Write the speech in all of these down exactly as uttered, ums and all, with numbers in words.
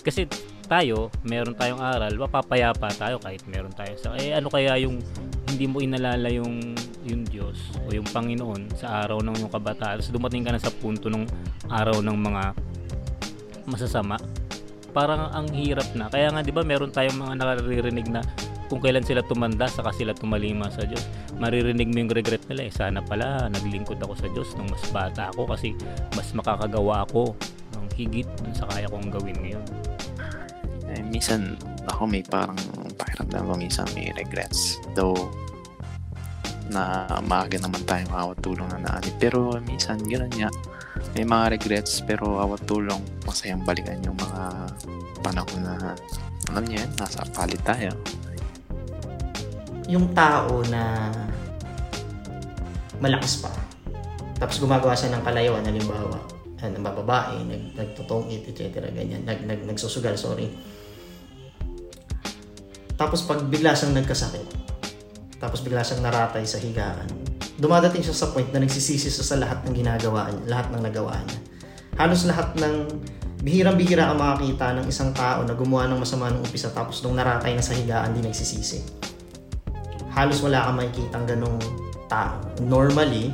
Kasi tayo, meron tayong aral, mapapayapa tayo kahit meron tayo. So, eh, ano kaya yung hindi mo inalala yung, yung Diyos o yung Panginoon sa araw ng iyong kabataan? So, dumating ka na sa punto ng araw ng mga masasama. Parang ang hirap na. Kaya nga, di ba, meron tayong mga nakaririnig na kung kailan sila tumanda, saka sila tumalima sa Diyos. Maririnig mo yung regret nila. Eh, sana pala, naglingkod ako sa Diyos nung mas bata ako kasi mas makakagawa ako ng higit dun sa kaya kong gawin ngayon. Eh, minsan, ako may parang pakiramdam ko, minsan may regrets. Though, na maaga naman tayong awat tulong na naanip. Pero, minsan, gano'n niya. May mga regrets, pero awat tulong, masayang balikan yung mga panahon na, alam niyo yun, nasa palit tayo. Yung tao na malakas pa, tapos gumagawa siya ng kalayuan, halimbawa, na mababae, nag, nagtutongit, et cetera, ganyan, nag, nag, nagsusugal, sorry. Tapos pag bigla siyang nagkasakit, tapos bigla siyang naratay sa higaan, dumadating siya sa point na nagsisisi siya sa lahat ng ginagawa niya, lahat ng nagawa niya. Halos lahat ng bihirang-bihira ang makakita ng isang tao na gumawa ng masama nung umpisa, tapos nung naratay na sa higaan, di nagsisisi. Halos wala kang makikitang ganong tao. Normally,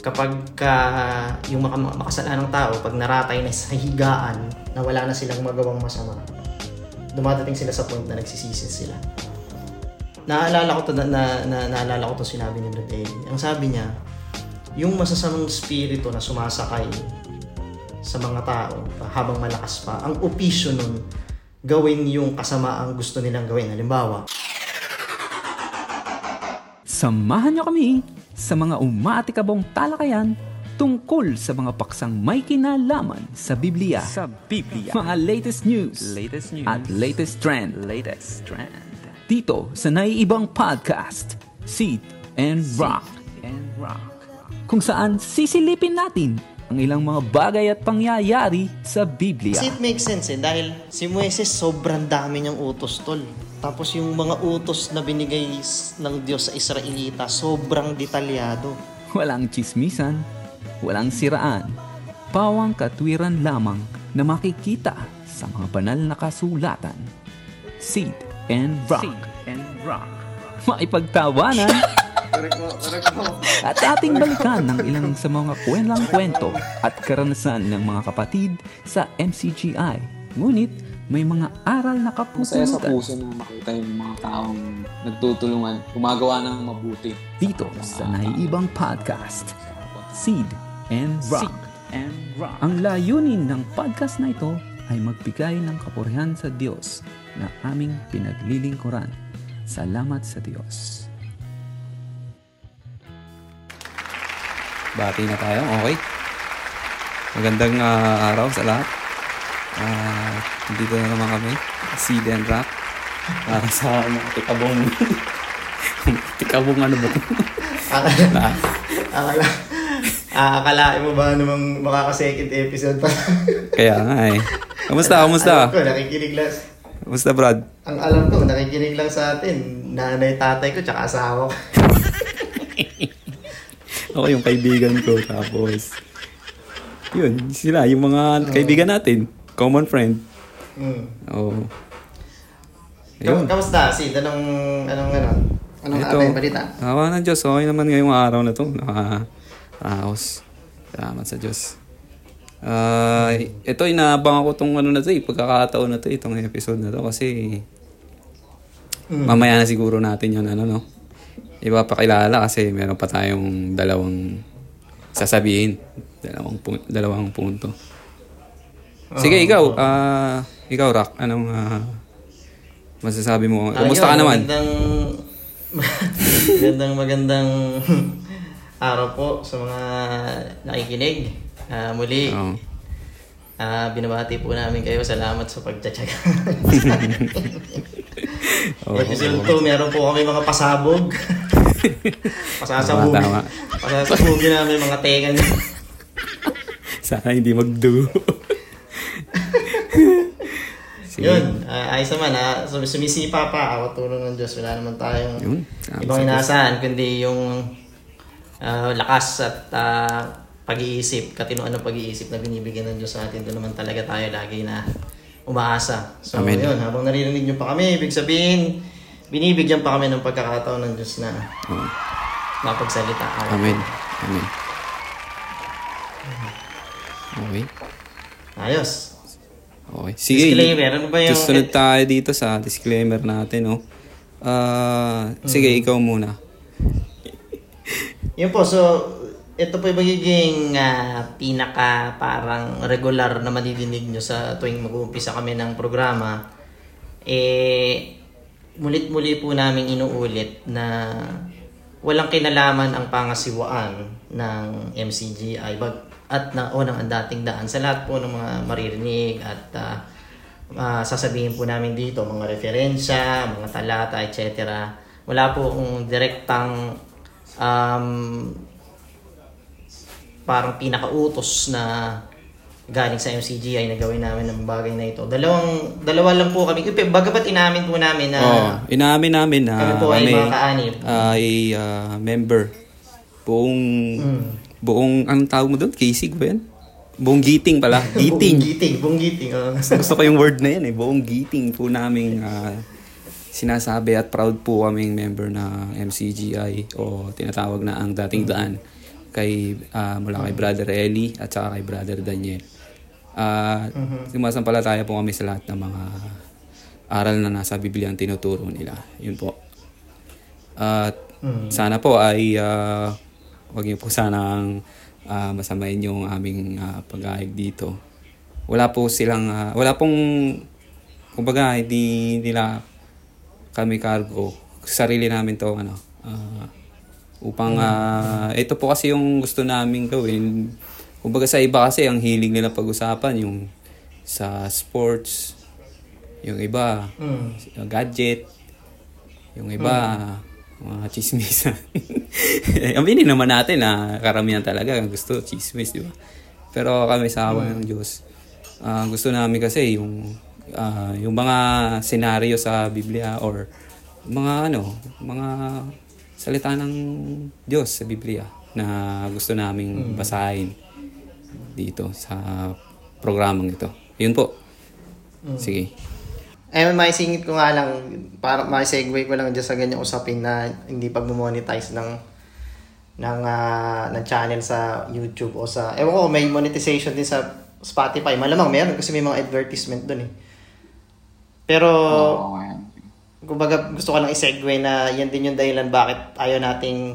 kapag uh, yung mak- makasalanang tao, pag naratay na sa higaan na wala na silang magawang masama, dumadating sila sa point na nagsisisi sila. Naalala ko to, na, na, na, naalala ko to sinabi ni Brother Eli. Ang sabi niya, yung masasamang spirito na sumasakay sa mga tao habang malakas pa, ang opisyo nun, gawin yung kasamaang gusto nilang gawin. Halimbawa, samahan niyo kami sa mga umaatikabong talakayan tungkol sa mga paksang may kinalaman sa Biblia, sa Biblia. Mga latest news, latest news at latest trend. latest trend dito sa naiibang podcast, Seed and Rock. Seed and Rock, kung saan sisilipin natin ang ilang mga bagay at pangyayari sa Biblia. It makes sense eh, dahil si Moises sobrang dami niyang utos, tol. Tapos yung mga utos na binigay ng Diyos sa Israelita, sobrang detalyado. Walang chismisan, walang siraan, pawang katwiran lamang na makikita sa mga banal na kasulatan. Seed and Rock. Seed and Rock. Maipagtawanan at ating balikan ng ilang sa mga kwenlang kwento at karanasan ng mga kapatid sa M C G I. Ngunit may mga aral na kapusutan. Masaya sa puso na makita yung mga taong nagtutulungan, gumagawa ng mabuti. Dito sa naiibang podcast, Seed and Rock. Seed and Rock. Ang layunin ng podcast na ito ay magbigay ng kapurihan sa Diyos na aming pinaglilingkuran. Salamat sa Diyos. Bati na tayo, okay? Magandang uh, araw sa lahat. Uh, dito na naman kami, Seed and Rock, para sa mga tikabong tikabong ano ba? Akala akala akalain mo ba namang makaka-second episode pa? Kaya nga eh. Kamusta? Kamusta? Alam ko, nakikinig lang. Kamusta, Brad? Ang alam ko, nakikinig lang sa atin, nanay, tatay ko, tsaka asawa ko. Ako yung kaibigan ko, tapos yun, sila, yung mga kaibigan natin. Common friend. Mm. Oo. Oh. Kamusta? Si, anong, anong, anong, anong ating balita? Awa ng Diyos. Okay naman ngayong araw na ito. Nakaraos. Salamat sa Diyos. Uh, ito, inaabang ako itong ano na ito eh. Pagkakataon na ito, itong episode na ito. Kasi, mm. mamaya na siguro natin yun, ano, no? Ipapakilala kasi meron pa tayong dalawang sasabihin. Dalawang, dalawang punto. Sige, ikaw. Uh, ikaw, Rock. Anong uh, masasabi mo? Kumusta ka naman? Magandang, magandang, magandang araw po sa mga nakikinig. Uh, muli, oh. uh, binabati po namin kayo. Salamat sa pagtsatsaga. oh, Episode two, oh. meron po kami mga pasabog. Pasasabugin. Pasasabugin namin mga tengan. Sana hindi magdugo. Yun, uh, ayos naman ha, sumisipa pa, awat tulong ng Diyos, wala naman tayong yun, ibang inaasahan, kundi yung uh, lakas at uh, pag-iisip, katinuan ng pag-iisip na binibigyan ng Diyos sa atin, doon naman talaga tayo lagi na umaasa. So, amen. Yun, habang naririnig nyo pa kami, ibig sabihin, binibigyan pa kami ng pagkakataon ng Diyos na hmm. mapagsalita. Amen. Amen. Okay. Ayos. Okay. Sige, disclaimer. Ano ba yung... Susunod tayo dito sa disclaimer natin, no? Uh, hmm. Sige, ikaw muna. Yun po, so... Ito po yung magiging uh, pinaka parang regular na madidinig nyo sa tuwing mag-uumpisa kami ng programa. Eh, mulit-muli po namin inuulit na walang kinalaman ang pangasiwaan ng M C G I at na o ng dating daan sa lahat po ng mga maririnig at uh, uh, sasabihin po namin dito mga referensya, mga talata, et cetera. Wala po kung direktang um, parang pinakautos na galing sa M C G I na gawin namin ng bagay na ito. Dalawang, dalawa lang po kami. Bagamat inamin po namin na oh, inamin namin na kami po kami, ay mga kaanib. Uh, ay uh, member. Buong, mm. buong, anong tawag mo doon? Kisig ba yan? Buong giting pala. Giting. buong giting. Buong giting. Oh. Gusto ko yung word na yan eh. Buong giting po namin uh, sinasabi at proud po kaming member na M C G I o tinatawag na ang dating daan. Kay, uh, mula kay Brother Eli at saka kay Brother Daniel. Uh, uh-huh. Sumasampalataya po kami sa lahat ng mga aral na nasa Biblia ang tinuturo nila. Yun po. At uh, uh-huh. sana po ay uh, huwag niyo po sanang uh, masamain yung aming uh, pag-aig dito. Wala po silang, uh, wala pong kumbaga hindi nila kami cargo. Sarili namin to ano, uh, upang uh, ito po kasi yung gusto namin gawin. Kumbaga sa iba kasi ang hilig nila pag-usapan yung sa sports, yung iba mm. gadget, yung iba mm. mga chismis. Aminin naman natin na ah, karamihan talaga ang gusto chismis, di ba? Pero kami sa awa mm. ng Diyos uh, gusto namin kasi yung uh, yung mga senaryo sa Biblia or mga ano mga salita ng Diyos sa Biblia na gusto naming basahin dito sa programang ito. Yun po. Sige. Ayun, maisingit ko nga lang, para maisegue ko lang dyan sa ganyang usapin na hindi pag-monetize ng ng, uh, ng channel sa YouTube o sa... Ewan ko, may monetization din sa Spotify. Malamang meron kasi may mga advertisement dun eh. Pero... Oh, okay. Kumbaga, gusto ko lang i-segue na yan din yung dahilan bakit ayaw nating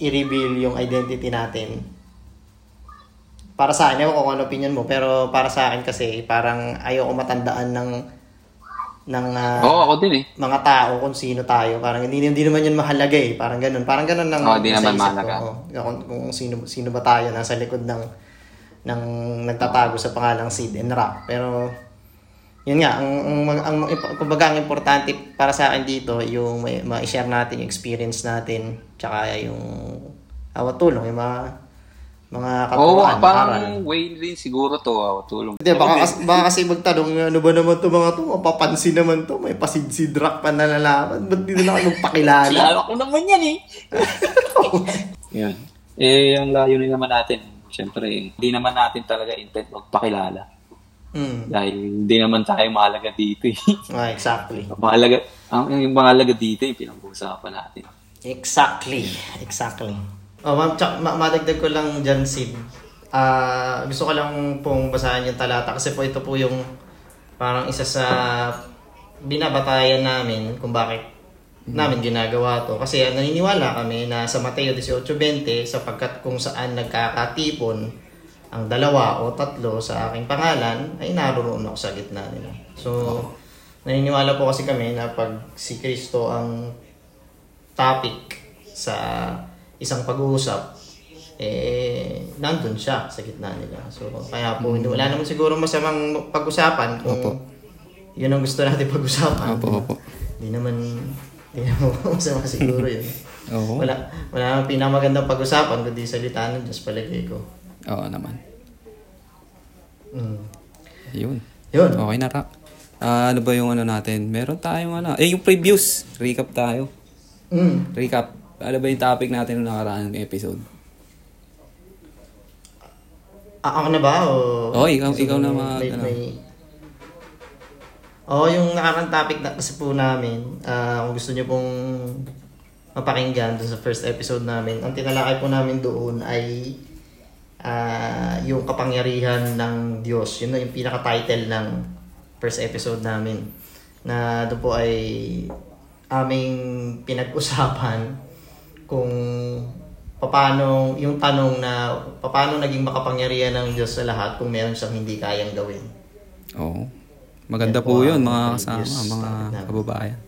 i-reveal yung identity natin. Para sa akin, ewan ko kung ano opinion mo, pero para sa akin kasi, parang ayaw ko matandaan ng, ng uh, Oo, ako din eh. mga tao kung sino tayo. Parang hindi, hindi naman yun mahalaga eh. Parang ganun. Parang ganun lang oh, sa isip ko. Kung, kung sino, sino ba tayo nasa likod ng, ng nagtatago sa pangalang Seed and Rock. Pero... Yun nga, ang, ang, ang, kumbaga ang importante para sa akin dito, yung may, ma-share natin yung experience natin, tsaka yung awatulong, yung mga, mga katuwaan. Oo, oh, parang way rin siguro to, awatulong. Hindi, baka, baka kasi magtanong, ano ba naman to mga to, mapapansin naman to, may pasid-sid rock pa nalalaman, ba't di na ka magpakilala? Kilala ko naman yan eh. Yan. Eh, yung layunin naman natin, syempre, hindi naman natin talaga intent magpakilala. Mm. Dahil hindi naman tayo mahalaga dito eh. Ah, exactly. Mahalaga, ang, yung mahalaga dito eh, pinag-uusapan natin. Exactly. Exactly. Oh, ma'am, tsak, ma- madagdag ko lang dyan, Sid. Uh, gusto ko lang pong basahin yung talata kasi po ito po yung parang isa sa binabatayan namin kung bakit mm. namin ginagawa to. Kasi naniniwala kami na sa Mateo eighteen twenty, sapagkat kung saan nagkakatipon ang dalawa o tatlo sa aking pangalan ay naroon ako sa gitna nila. So, naniniwala po kasi kami na pag si Kristo ang topic sa isang pag-uusap, eh, nandun siya sa gitna nila. So, kaya po, wala naman siguro masamang pag-usapan kung opo. Yun ang gusto natin pag-usapan. Opo, opo. Di naman, di naman masama siguro yun. Opo. Wala, wala naman pinamagandang pag-usapan kundi salita ng Diyos palagay ko. Oo naman. Mm. Yun. Yun. Okay na, Rock. Uh, ano ba yung ano natin? Meron tayong ano. Eh, yung previews. Recap tayo. Mm. Recap. Ano ba yung topic natin noong nakaraang episode? A- ako na ba? O... Oo, ikaw, ikaw na mga... May, ano? may... Oo, yung nakarang topic na kasi po namin, uh, kung gusto nyo pong mapakinggan dun sa first episode namin, ang tinalakay po namin doon ay uh, yung kapangyarihan ng Diyos. Yun na yung pinaka-title ng first episode namin. Na doon po ay aming pinag-usapan kung paano, yung tanong na paano naging makapangyarihan ng Diyos sa lahat kung meron siyang hindi kayang gawin. Oo. Maganda po yun, mga kasama, mga kababayan.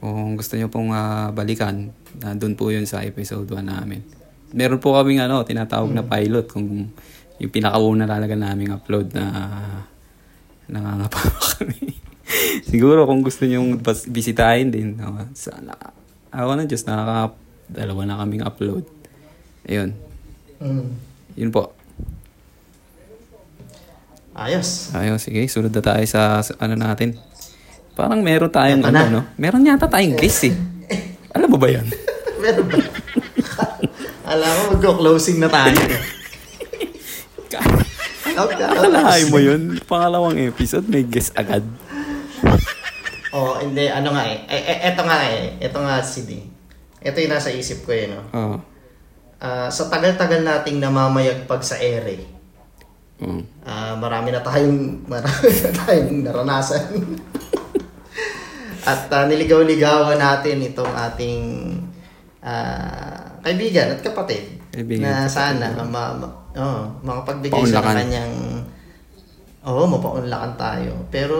Kung gusto nyo pong uh, balikan, uh, doon po yun sa episode one namin. Meron po kaming ano, tinatawag na pilot, kung yung pinakauna talaga naming upload na uh, nangangapa kami. Siguro kung gusto nyo bisitahin din, uh, sana, ako na Diyos, nakaka, dalawa na kaming upload. Ayun. Mm. Yun po. Ayos. Ayos, sige. Sunod na tayo sa, sa ano natin. Parang meron tayong ano, na. no? Meron yata tayong list eh. Alam mo ba yan? Meron ba? Alam mo, mag-closing na tayo. Akalahay mo yun. Pangalawang episode, may guest agad. Oh, hindi. Ano nga eh. E- e- eto nga eh. Eto nga si D. Eto yung nasa isip ko eh, no? Oo. Oh. Uh, sa tagal-tagal nating namamayagpag sa ere, Mm. Uh, marami na tayong marami na tayong naranasan at uh, niligaw-ligawan natin itong ating uh, kaibigan at kapatid, kaibigan na sana ma- ma- oh, makapagbigay sa kanyang oh, mapaunlakan tayo pero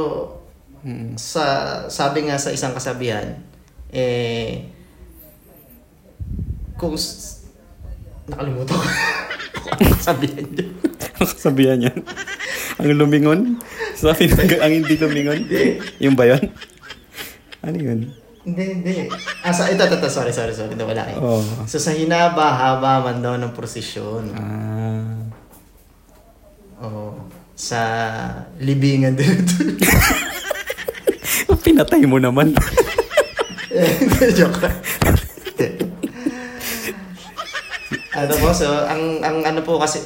mm. sa sabi nga sa isang kasabihan eh kung s- nakalimutan ko kasabihan niya kasabihan yan. Ang lumingon. Sabi ng ang hindi lumingon. Yung ba yun? Ano yun? Hindi, hindi. Ah, sa, ito, ito, sorry, sorry, sorry. Ito wala eh. Oh. So, sa hinaba, haba man daw ng prosesyon. Ah. Oo. Oh, sa libingan din. Pinatay mo naman. Joke lang. Ano po, so, ang, ang ano po kasi...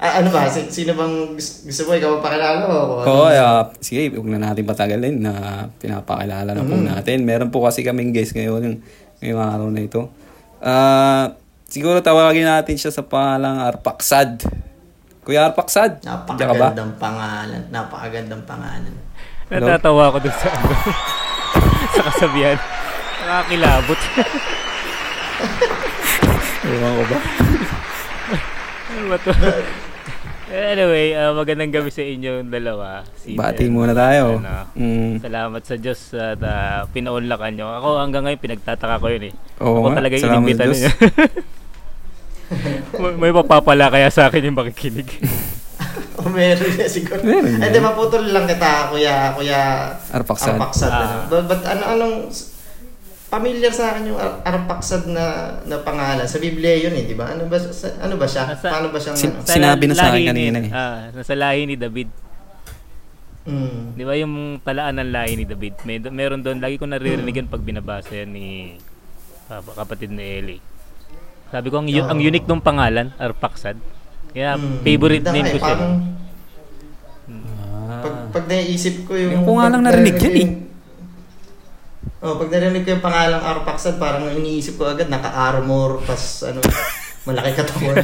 Ah, ano ba? Sino bang gusto mo? Ikaw pakilala mo? Oo, uh, sige, huwag na natin patagalin na pinapakilala na mm-hmm. po natin. Meron po kasi kaming guest ngayon yung, ngayong araw na ito. Uh, siguro tawagin natin siya sa pangalang Arpaksad. Kuya Arpaksad, napakagandang pangalan. Napakagandang pangalan. Hello? Natatawa ko doon sa, sa kasabihan. Nakakilabot. Ewan ko ba? Ano ba to? Anyway, uh, magandang gabi sa inyo yung dalawa. Seed Bati muna tayo. Ano, mm. Salamat sa Diyos at uh, pinaunlakan nyo. Ako hanggang ngayon pinagtataka ko yun eh. Oo, ako talaga inimbitan nyo. May mapapala kaya sa akin yung makikinig. O meron niya siguro. Meron niya. Hindi, maputol lang kita, Kuya, kuya Arpaksad. Arpaksad. Ah. Ano. But ano, anong... Pamilyar sa akin yung Arpaksad na, na pangalan. Sa Biblia yun eh, di ba? Ano ba, sa, ano ba siya? Nasa, Paano ba siyang... Sin, ano? Sinabi na sa akin kanina eh. Ah, nasa lahi ni David. Mm. Di ba yung talaan ng lahi ni David? May, meron doon, lagi ko naririnig mm. yun pag binabasa yan ni uh, kapatid ni Eli. Sabi ko, ang, oh. ang unique nung pangalan, Arpaksad. Kaya mm. favorite name ko siya. Parang, ah. pag, pag naisip ko yung... Yung ko nga lang narinig yan eh. Oh, pag narinig ko yung pangalang Arpaksad, parang iniisip ko agad, naka-armor, pas, ano, malaki katawan.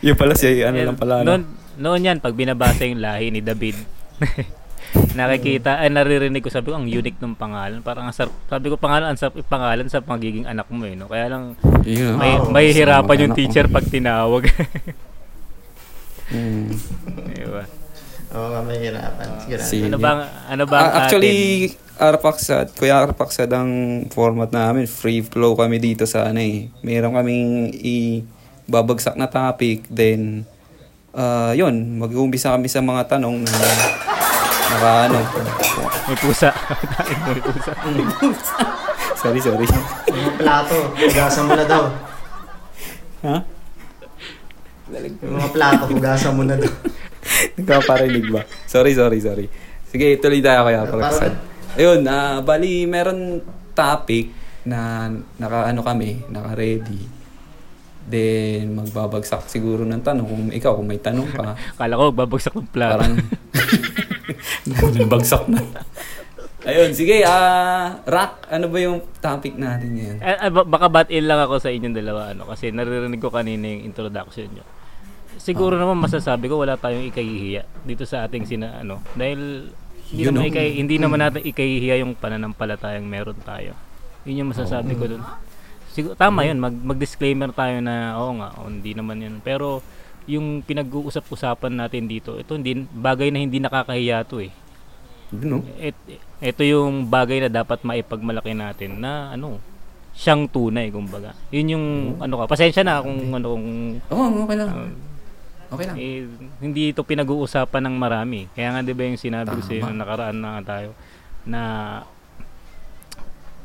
Yung pala siya, ano lang pala. Noon, noon yan, pag binabasa yung lahi ni David, nakikita, ay, naririnig ko, sabi ko, ang unique ng pangalan. Parang, asar, sabi ko, pangalan, ang sarap ipangalan sa magiging anak mo, eh, no? Kaya lang, yeah, may, oh, may hirapan yung teacher pag tinawag. mm. Diba? Oo, oh, may hirapan. Uh, ano bang, ano bang uh, actually, atin? Arpaksad, Kuya Arpaksad ang format namin, free flow kami dito sa ano eh. Meron kaming ibabagsak na topic, then uh, yun, mag-uumpisa kami sa mga tanong na naka ano. May pusa. May pusa. sorry, sorry. May plato, hugasan mo na daw. Ha? Huh? May mga plato, hugasan mo na daw. Nagkaparinig ba? Sorry, sorry, sorry. Sige, tuloy tayo Kuya Arpaksad. Ayun, uh, bali meron topic na naka-ano kami, naka-ready. Then magbabagsak siguro ng tanong kung ikaw kung may tanong ka. Kala ko babagsak ng plano. Parang Bagsak na. Ayun, sige, ah, uh, Rock, ano ba yung topic natin ngayon? Uh, uh, baka bat-in lang ako sa inyong dalawa, ano, kasi naririnig ko kanina yung introduction nyo. Siguro uh-huh. naman masasabi ko wala tayong ikahihiya dito sa ating sina, ano, dahil hindi, naman, ikay, hindi naman natin ikahihiya yung pananampalatayang meron tayo. Yun yung masasabi uh-huh. ko dun. Siguro, tama uh-huh. yun, mag, mag-disclaimer tayo na, oo nga, oh, hindi naman yun. Pero yung pinag-uusap-usapan natin dito, ito hindi, bagay na hindi nakakahiya to eh. No? Et, ito yung bagay na dapat maipagmalaki natin na ano, siyang tunay kumbaga. Yun yung mm-hmm. ano ka, pasensya na kung ano kung oh, okay lang. Um, okay lang. Eh, hindi ito pinag-uusapan ng marami. Kaya nga 'di ba yung sinabi ko sa inyo nakaraan na tayo na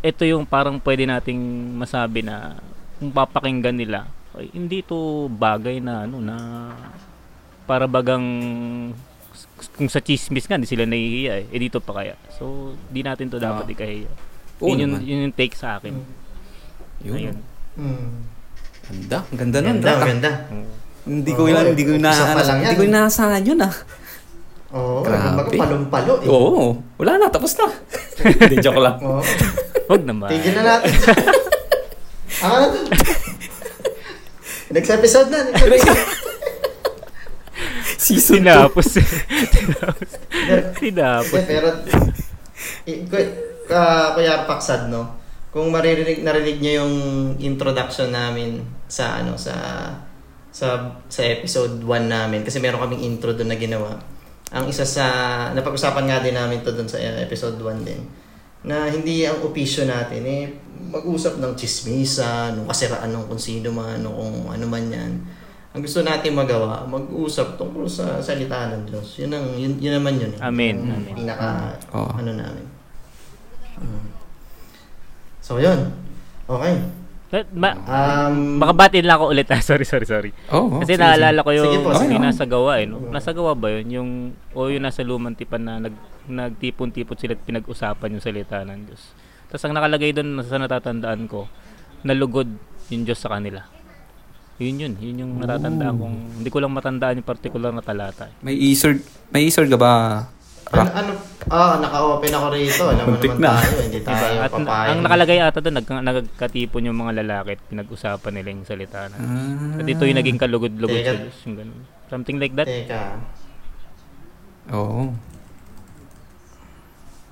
ito yung parang pwede nating masabi na kung papakinggan nila, ay, hindi ito bagay na ano na para bagang kung sa chismis nga, hindi sila nahihiya eh. Eh, dito pa kaya. So, di natin to dapat ah. ikahiya. Yun, yun, yun yung take sa akin. Yun. Ayun. Mm. Ganda. Ganda nun. Ganda, ganda. ganda. Mm. Hindi ko oh, yun, hindi ko yun na, hindi ko yun nasahan yun ah. Oo, oh, kumbaga palumpalo eh. Oo, oh, wala na, tapos na. Hindi, joke lang. Oh. Huwag naman. Tigil na natin. Ah, next episode na. Next episode. Season tinapos. tinapos. tinapos. Okay, pero, uh, Kuya Paksad, no? Kung maririnig, narinig niyo yung introduction namin sa, ano, sa, sa, sa episode one namin, kasi meron kaming intro doon na ginawa. Ang isa sa, napag-usapan nga din namin to doon sa episode one din, na hindi ang opisyo natin, eh, mag-usap ng chismisa, nung kasiraan ng kung sino man, nung ano man yan. Ang gusto natin magawa, mag-usap tungkol sa salita ng Diyos. Yun ang yun, yun naman yun. Eh. Amen. Amen. Pinaka oh. ano namin. Mm. So yun. Okay. Ma- um makabatin lang ako ulit. Ah. Sorry, sorry, sorry. Oh, oh, kasi sige, naalala ko yung po, okay, nasa gawa eh, no? Nasa gawa ba yun yung o oh, yung nasa lumang tipan na nag nagtipon-tipon sila at pinag-usapan yung salita ng Diyos. Tapos ang nakalagay doon sa natatandaan ko, nalugod yung Diyos sa kanila. Yun yun, yun yung natatandaan kong, hindi ko lang matandaan yung particular na talata. May isord, may isord ka ba? Ano, ano, ah, naka-open ako rito. Alam mo naman na. Tayo, hindi tayo diba? Papayag. Ang nakalagay ata doon, nag, nagkatipon yung mga lalaki at pinag-usapan nila yung salita na. Ah. At ito yung naging kalugod-lugod sa Diyos, yung ganun. Something like that. Teka. Oo.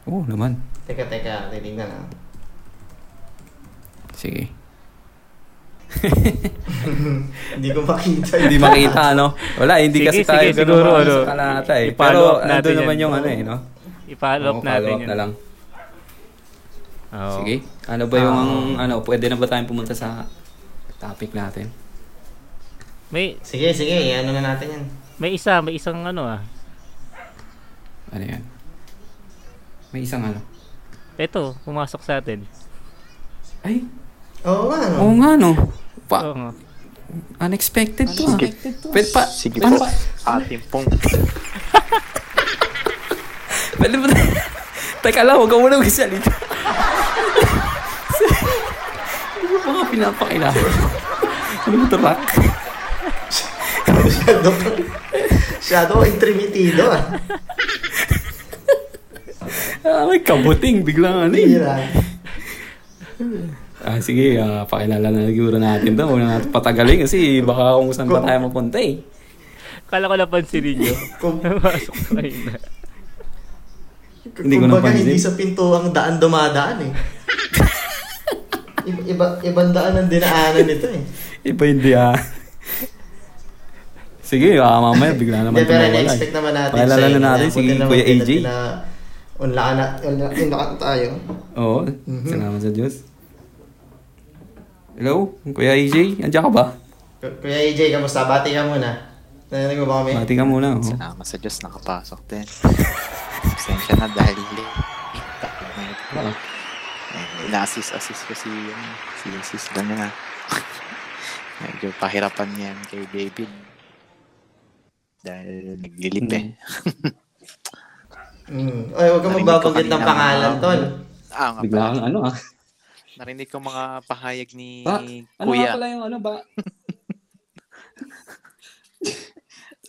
Oh. Oo naman. Teka, teka, titignan na. Sige. Hindi ko makita. Hindi makita, ano? Wala, hindi sige, kasi sige, tayo siguro, ano, sa talata eh. Pero ando naman yung oh. ano eh, no? I-follow up natin yun. Na lang. Oh. Sige. Ano ba yung, um, ano, pwede na ba tayong pumunta sa topic natin? May, sige, sige, ano na natin yan. May isa, may isang ano ah. Ano yan? May isang ano? Ito, pumasok sa atin. Ay, Oo nga, no? Oo nga, no? Pa- Oo nga. Unexpected to, ha? Pwede pa... Sige po, ating pong... Pwede pa... Teka lang, huwag ka muna magsalita. Hindi mo pa nga pinapakilala. Ano mo ito, Rock? Masyado... Masyado intrimitido, ah. Ah, may kabuting. Biglang ano yun. Ah, sige, uh, pakilala na siguro natin ito. Huwag na natin patagalin kasi baka kung saan pa tayo mapunta eh. Kala ko napansin ninyo. Kung baga hindi sa pinto ang daan dumadaan eh. Iba, ibang daan ang dinaanan nito eh. Iba hindi ah. Sige, uh, mamaya bigla naman tumawala. Na-expect naman natin siya. Pakilala na natin, sige, Kuya A J. Unlaan na tayo. Oo, salamat sa Diyos. Hello? Kuya A J, andiyan ka ba? Kuya A J, kamusta? Bati ka muna. Narinig mo ba kami? Bati ka muna. Oh. Salamat sa Diyos, nakapasok din. Absensya na dahil hindi. Takot na ito. Oh. Ina-assist-assist ko si Sis Daniel na. Medyo pahirapan niya kay David. Dahil naglilip eh. mm. Ay, huwag kang magbabagit ng pangalan, Tol. Ah, nga bigla ano ah. Narinig ko mga pahayag ni ah, Kuya. Ano pala yung ano ba?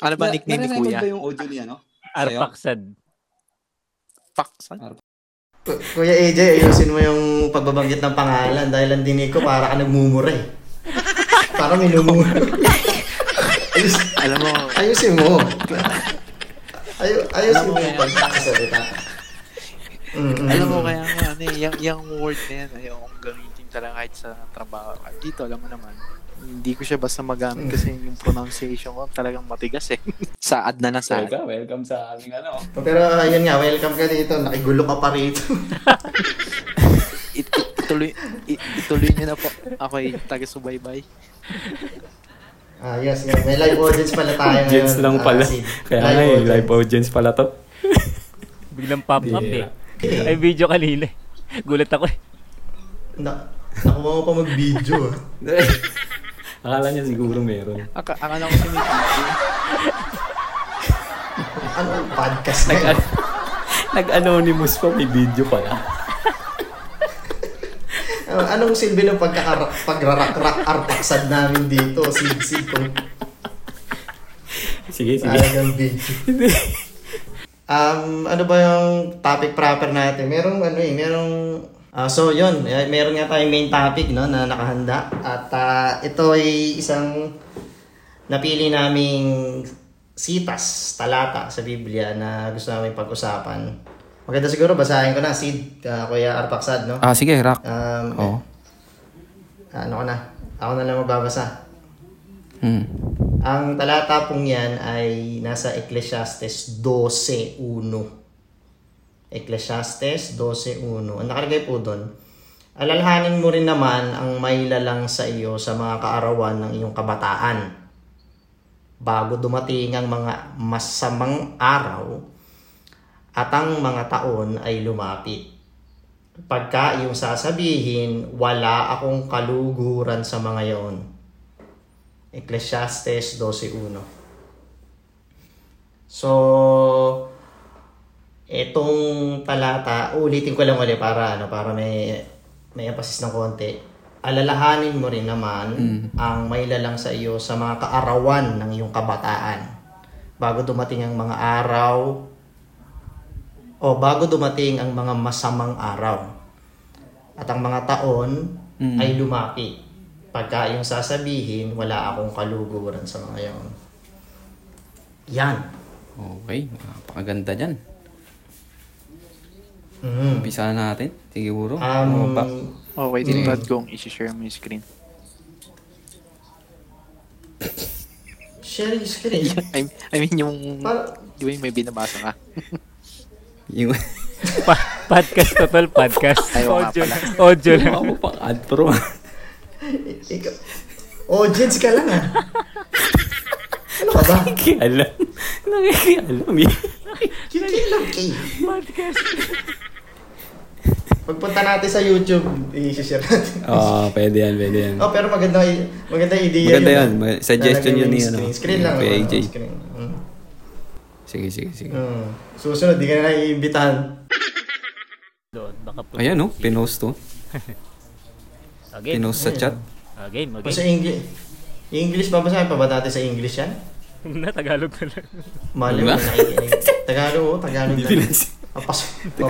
Ano ba nickname ni Kuya? Narinig ba yung audio niya, no? Arpaksad. Paksan. Kuya A J, ayusin mo yung pagbabanggit ng pangalan dahil ang dinig ko para ka nagmumura eh. Para minumura. Ayus, alam mo. Ayusin mo. Ayu, ayusin mo yung pagkakasalita. Mm-hmm. Alam mo kaya nga, ano, yung, yung word na yan, ayaw kong gamitin talaga kahit sa trabaho. Dito, alam mo naman, hindi ko siya basta magamit kasi yung pronunciation ko talagang matigas eh. Saad na na saad. Welcome, welcome sa aming ano. Pero yun nga, welcome ka dito, nakigulo ka pa rito. it, it, ituloy, it, ituloy nyo na po. Ako ay taga-subaybay. Ah, yes, yeah. May live audience pala tayo. Audience ngayon, lang pala. Uh, kaya nga eh, live audience pala to. Biglang pop up yeah. eh. Okay. Ay, video kanina. Gulat ako eh. Na, naku mo pa mag-video ah. Akala niya siguro meron. Aka, akala ko si Mickey. Ano ang podcast na yun? Nag-anonymous pa, may video pala. Anong silbi ng pagkakarak-rak-arpaksad namin dito? Sig-sig kung... Sige, sige. Parang video. Um, ano ba yung topic proper natin? Merong ano eh, merong... Uh, so yun, meron nga tayong main topic no, na nakahanda. At uh, ito ay isang napili naming sitas, talata sa Biblia na gusto namin pag-usapan. Maganda siguro, basahin ko na, Sid, uh, Kuya Arpaksad, no? Ah, sige, Rak. Um, Oo. Uh, ano ko na? Ako na lang magbabasa. Hmm. Ang talata pong yan ay nasa Ecclesiastes twelve one. Ecclesiastes twelve one. Ang nakalagay po doon, alalhanin mo rin naman ang may lalang sa iyo sa mga kaarawan ng iyong kabataan. Bago dumating ang mga masamang araw at ang mga taon ay lumapit. Pagka iyong sasabihin, wala akong kaluguran sa mga yon. Ecclesiastes twelve one. So, etong talata, ulitin ko lang ulit para ano, para may may emphasis ng konti. Alalahanin mo rin naman mm. ang may lalang sa iyo sa mga kaarawan ng iyong kabataan. Bago dumating ang mga araw o bago dumating ang mga masamang araw at ang mga taon mm. ay lumapit. Pagka yung sasabihin, wala akong kaluguran sa mga yun. Yan. Okay. Napakaganda dyan. Mm-hmm. Umpisa natin. Siguro. Um, oh, wait. Mm-hmm. Tinipad kong isi-share mo yung screen. Share yung screen? I, I mean yung... Para... Di ba yung may binabasa ka? yung... pa- podcast total podcast. Ayaw audio nga pala. Audio lang. Ayaw mo pang outro. Ikaw, audience ka lang ah. Ano ka ba? Nakikialam. Nakikialam eh. Nakikialam eh. Podcast. Pagpunta natin sa YouTube, i-share natin. Oo, oh, pwede yan, pwede yan. Oh, pero maganda, maganda idea maganda yun. Maganda yun. Suggestion yun ni ano. Screen lang. Kaya A J. Hmm. Sige, sige, sige. Hmm. Susunod, di ka na naiimbitahan. Ayan no, pinost to. Again. Pinost sa chat. Again, again. O sa English. English ba ba sa'yo? Pabatatin sa English yan? Na, Tagalog na lang. Mali mo na nakikinig. Tagalog o, Tagalog na lang. Papasubo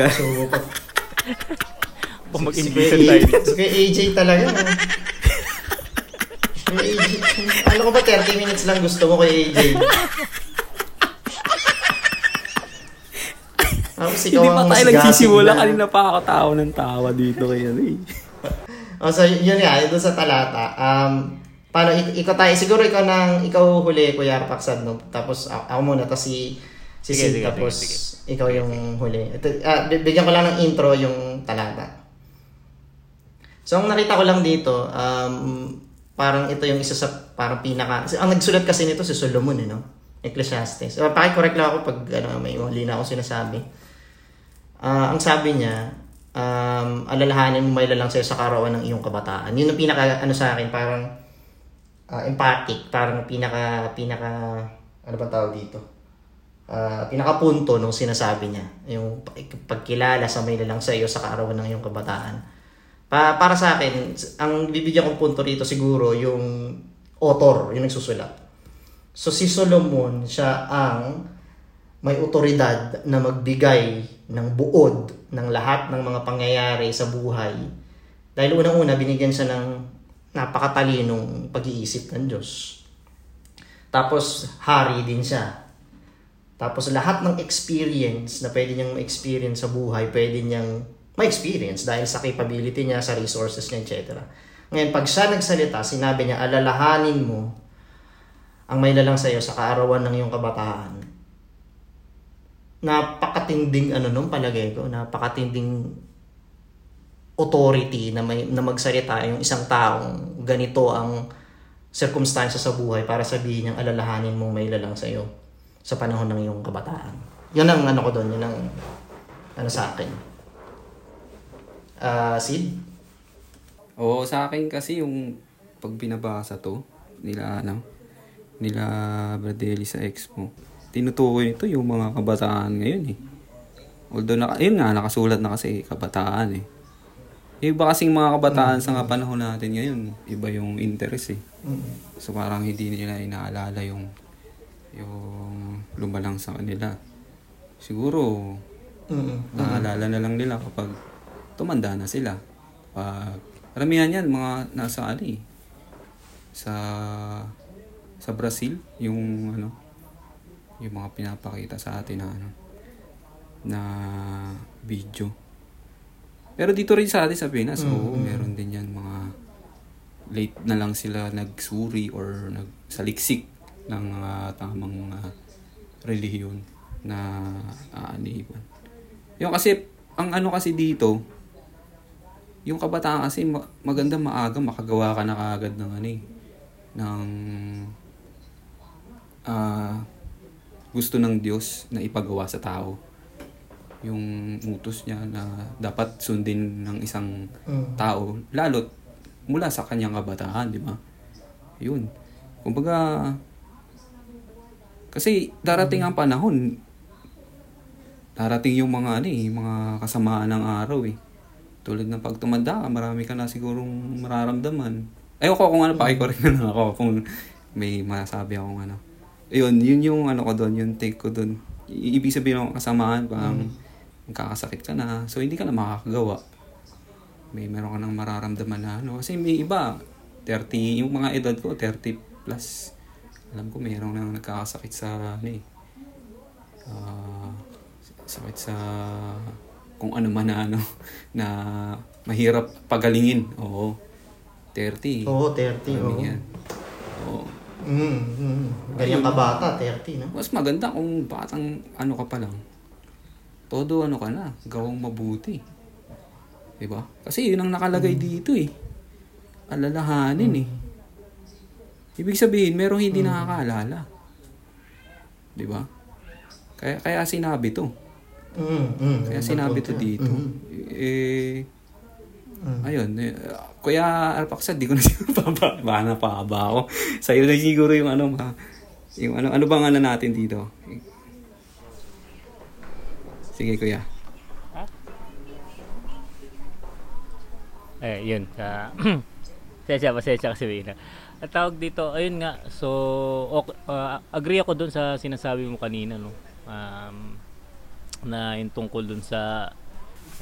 pa. Pumag-Englishan tayo. Kaya A J talaga. Kaya A J. Alam ko ba thirty minutes lang gusto mo kay A J? Tapos ikaw ang mas gasing na. Hindi pa tayo nagsisimula. Kanina pa ako tao ng tawa dito kaya na eh. Oh, so yun nga, doon sa talata. Um, paano, ik- ikaw tayo, siguro ikaw nang, ikaw huli, Kuya Arpaksad, no? Tapos ako muna, tapos si, si sige, Sid, sige, tapos sige, sige. Ikaw yung huli. Ito, uh, bigyan ko lang ng intro yung talata. So, ang nakita ko lang dito, um, parang ito yung isa sa, parang pinaka, ang nagsulat kasi nito si Solomon, eh, no? Ecclesiastes. So, pakicorrect lang ako pag ano, may mali na akong sinasabi. Uh, ang sabi niya, Um, alalahanin mo may lalang sa'yo sa kaarawan ng iyong kabataan. Yun ang pinaka, ano sa akin, parang uh, empathic, parang pinaka, pinaka, ano ba tawag dito? Uh, pinakapunto nung sinasabi niya. Yung pagkilala sa may lalang sa'yo sa kaarawan ng iyong kabataan. Pa- para sa akin, ang bibigyan kong punto rito siguro, yung author, yung nagsusulat. So si Solomon, siya ang may otoridad na magbigay ng buod ng lahat ng mga pangyayari sa buhay. Dahil unang-una, binigyan siya ng napakatalinong pag-iisip ng Diyos. Tapos, hari din siya. Tapos, lahat ng experience na pwede niyang ma-experience sa buhay, pwede niyang ma-experience dahil sa capability niya, sa resources niya, et cetera. Ngayon, pag siya nagsalita, sinabi niya, alalahanin mo ang may lalang sa iyo sa kaarawan ng iyong kabataan. Napakatinding ano nung palagay ko, napakatinding authority na, may, na magsalita yung isang taong ganito ang circumstances sa buhay para sabihin niyang alalahanin mong may lalang sa iyo sa panahon ng iyong kabataan. Yun ang ano ko doon, yun ang ano sa akin. Ah, uh, Sid? Oo, sa akin kasi yung pag binabasa to nila ano, nila Brother Eli sa Expo. Tinutukoy nito yung mga kabataan ngayon eh. Although naka, yun nga, nakasulat na kasi kabataan eh. Iba kasing mga kabataan mm-hmm. sa panahon natin ngayon, iba yung interest eh. Mm-hmm. So parang hindi nila inaalala yung yung lumalang sa kanila. Siguro, mm-hmm. naalala na lang nila kapag tumanda na sila. Pag, karamihan yan, mga nasa ali eh. Sa sa Brazil, yung ano, yung mga pinapakita sa atin na ano, na video. Pero dito rin sa atin sa Pinas, mm-hmm. oo, meron din yan mga late na lang sila nagsuri or nagsaliksik ng uh, tamang uh, relihiyon na aaniban. Uh, yung kasi, ang ano kasi dito, yung kabataan kasi ma- maganda maaga makagawa ka na kaagad ng ano eh, ng uh, gusto ng Diyos na ipagawa sa tao. Yung utos niya na dapat sundin ng isang tao, lalo't mula sa kanyang kabataan, di ba? Yun. Kumbaga, kasi darating ang panahon, darating yung mga, ano, eh, mga kasamaan ng araw eh. Tulad ng pag tumanda ka, marami ka na sigurong mararamdaman. Ayoko kung ano, pakicorrect na lang ako kung may masabi akong ano. Yun, yun yung ano ko doon, yung take ko doon. I- ibig sabihin ng kasamaan, parang mm. kakasakit ka na, so hindi ka na makakagawa. May meron ka nang mararamdaman na ano. Kasi may iba, thirty, yung mga edad ko, thirty plus. Alam ko meron nang nagkakasakit sa ano eh. Uh, sakit sa kung ano man na ano, na mahirap pagalingin. Oo. thirty. Oo, thirty. Oo. Oo. Mm, mm. Ganyan ka bata, thirty, no? Mas maganda kung batang ano ka pa lang. Todo ano ka na, gawang mabuti. Diba? Kasi yun ang nakalagay mm. dito eh. Alalahanin mm. eh. Ibig sabihin, merong hindi mm. nakakaalala. Diba? Kaya, kaya sinabi to. Mm, mm, kaya sinabi to dito. Mm. Eh, mm. ayun, eh, Kuya Alpaksa, di ko na siguro pababa. Baka na pababa ako. Sa'yo na siguro yung ano, ma, yung ano, ano bang ano natin dito? Sige, Kuya. Ha? Eh, yun. Uh, pasensya, pasensya kasi na. At tawag dito, ayun nga. So, okay, uh, agree ako dun sa sinasabi mo kanina, no? Um, na yung tungkol dun sa,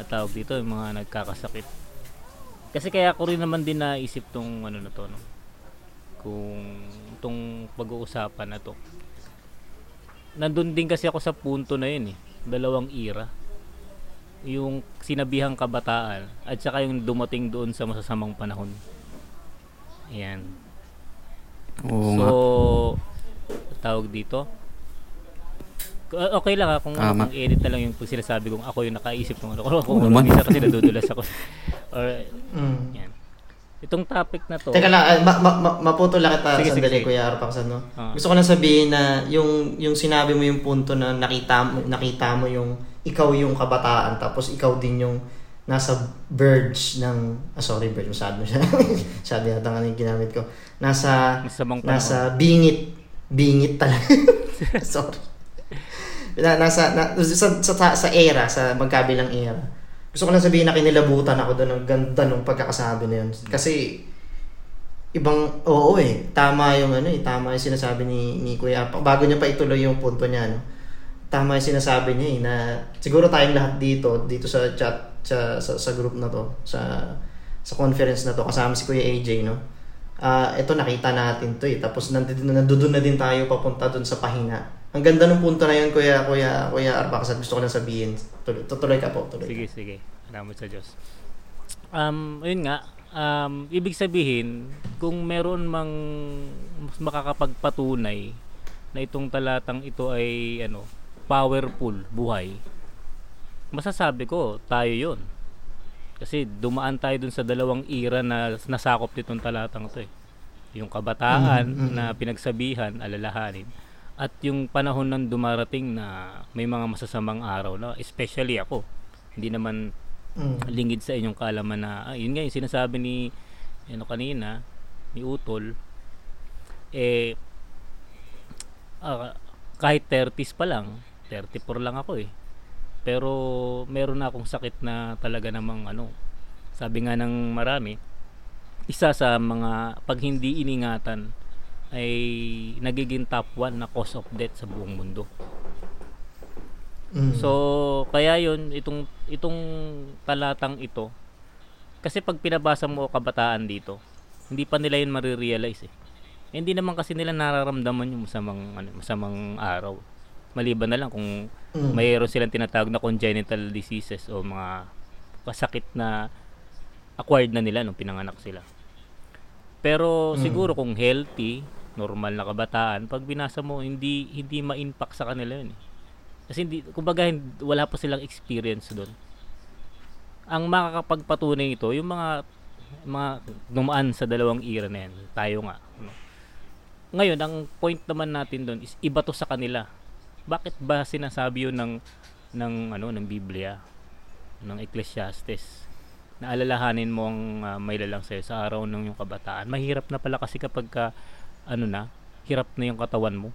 tawag dito, yung mga nagkakasakit. Kasi kaya ko rin naman din naisip tong ano na to, no? Kung tong pag-uusapan na to. Nandun din kasi ako sa punto na yun eh. Dalawang era. Yung sinabihang kabataan at saka yung dumating doon sa masasamang panahon. Ayan. Oo, so, tawag dito. Okay lang ha, kung ah, ma- edit na lang yung pag sinasabi kong ako yung nakaisip ng ano. Kung ano, isa kasi nadudulas ako. Or, mm. yan. Itong topic na to. Teka lang, ma- ma- maputol lang kita sige, sandali, sige. Kuya Arpaksan. No? Ah. Gusto ko lang sabihin na yung, yung sinabi mo yung punto na nakita mo, nakita mo yung ikaw yung kabataan, tapos ikaw din yung nasa verge ng... Ah, sorry, verge. Masyado mo siya. Masyado yata nga yung ginamit ko. Nasa, nasa bingit. Bingit talaga. Sorry. Na, nasa na, sa, sa sa era, sa magkabilang era. Gusto ko lang sabihin na kinilabutan ako doon ng ganda ng pagkakasabi na yun. Kasi ibang oo eh, tama yung ano eh, tama yung sinasabi ni ni Kuya. Bago niya pa ituloy yung punto niya, no? tama yung sinasabi niya eh, na siguro tayong lahat dito, dito sa chat, sa, sa, sa group na to, sa, sa conference na to, kasama si Kuya A J, no? Uh, ito, nakita natin to eh. Tapos nandun na din tayo papunta dun sa pahina. Ang ganda ng punto na yun, Kuya, Kuya, Kuya Arbax, at gusto ko lang sabihin. Tutuloy ka po, tuloy. Sige, ka. sige. Salamat sa Diyos. Um, ayun nga, um, ibig sabihin, kung meron mang makakapagpatunay na itong talatang ito ay, ano, powerful buhay, masasabi ko tayo yun, kasi dumaan tayo dun sa dalawang era na nasakop nitong talatang ito eh. Yung kabataan mm-hmm. na pinagsabihan, alalahanin, at yung panahon nang dumarating na may mga masasamang araw na, especially ako, hindi naman mm. lingid sa inyong kaalaman na ah, yun nga yung sinasabi ni ano kanina ni Utol eh, ah, kahit thirties pa lang, thirty-four lang ako eh. Pero meron na akong sakit na talaga namang ano. Sabi nga ng marami, isa sa mga pag hindi iningatan ay nagiging top one na cause of death sa buong mundo. Mm. So, kaya 'yun itong itong talatang ito. Kasi pag pinabasa mo kabataan dito, hindi pa nila 'yun marirealize eh. Hindi naman kasi nila nararamdaman yung masamang ano, masamang araw. Maliban na lang kung mayroon silang tinatawag na congenital diseases o mga kasakit na acquired na nila nung pinanganak sila. Pero mm. siguro kung healthy, normal na kabataan, pag binasa mo, hindi hindi ma-impact sa kanila yun. Eh. Kasi hindi, kumbaga wala pa silang experience doon. Ang makakapagpatunay ito, yung mga mga dumaan sa dalawang era na yan, tayo nga. Ano. Ngayon, ang point naman natin doon is iba to sa kanila. Bakit ba sinasabi 'yun ng ng ano ng Biblia, ng Ecclesiastes? Na alalahanin mo ang uh, may lalang sa'yo sa araw ng iyong kabataan. Mahirap na pala kasi kapag ka, ano na, hirap na 'yung katawan mo.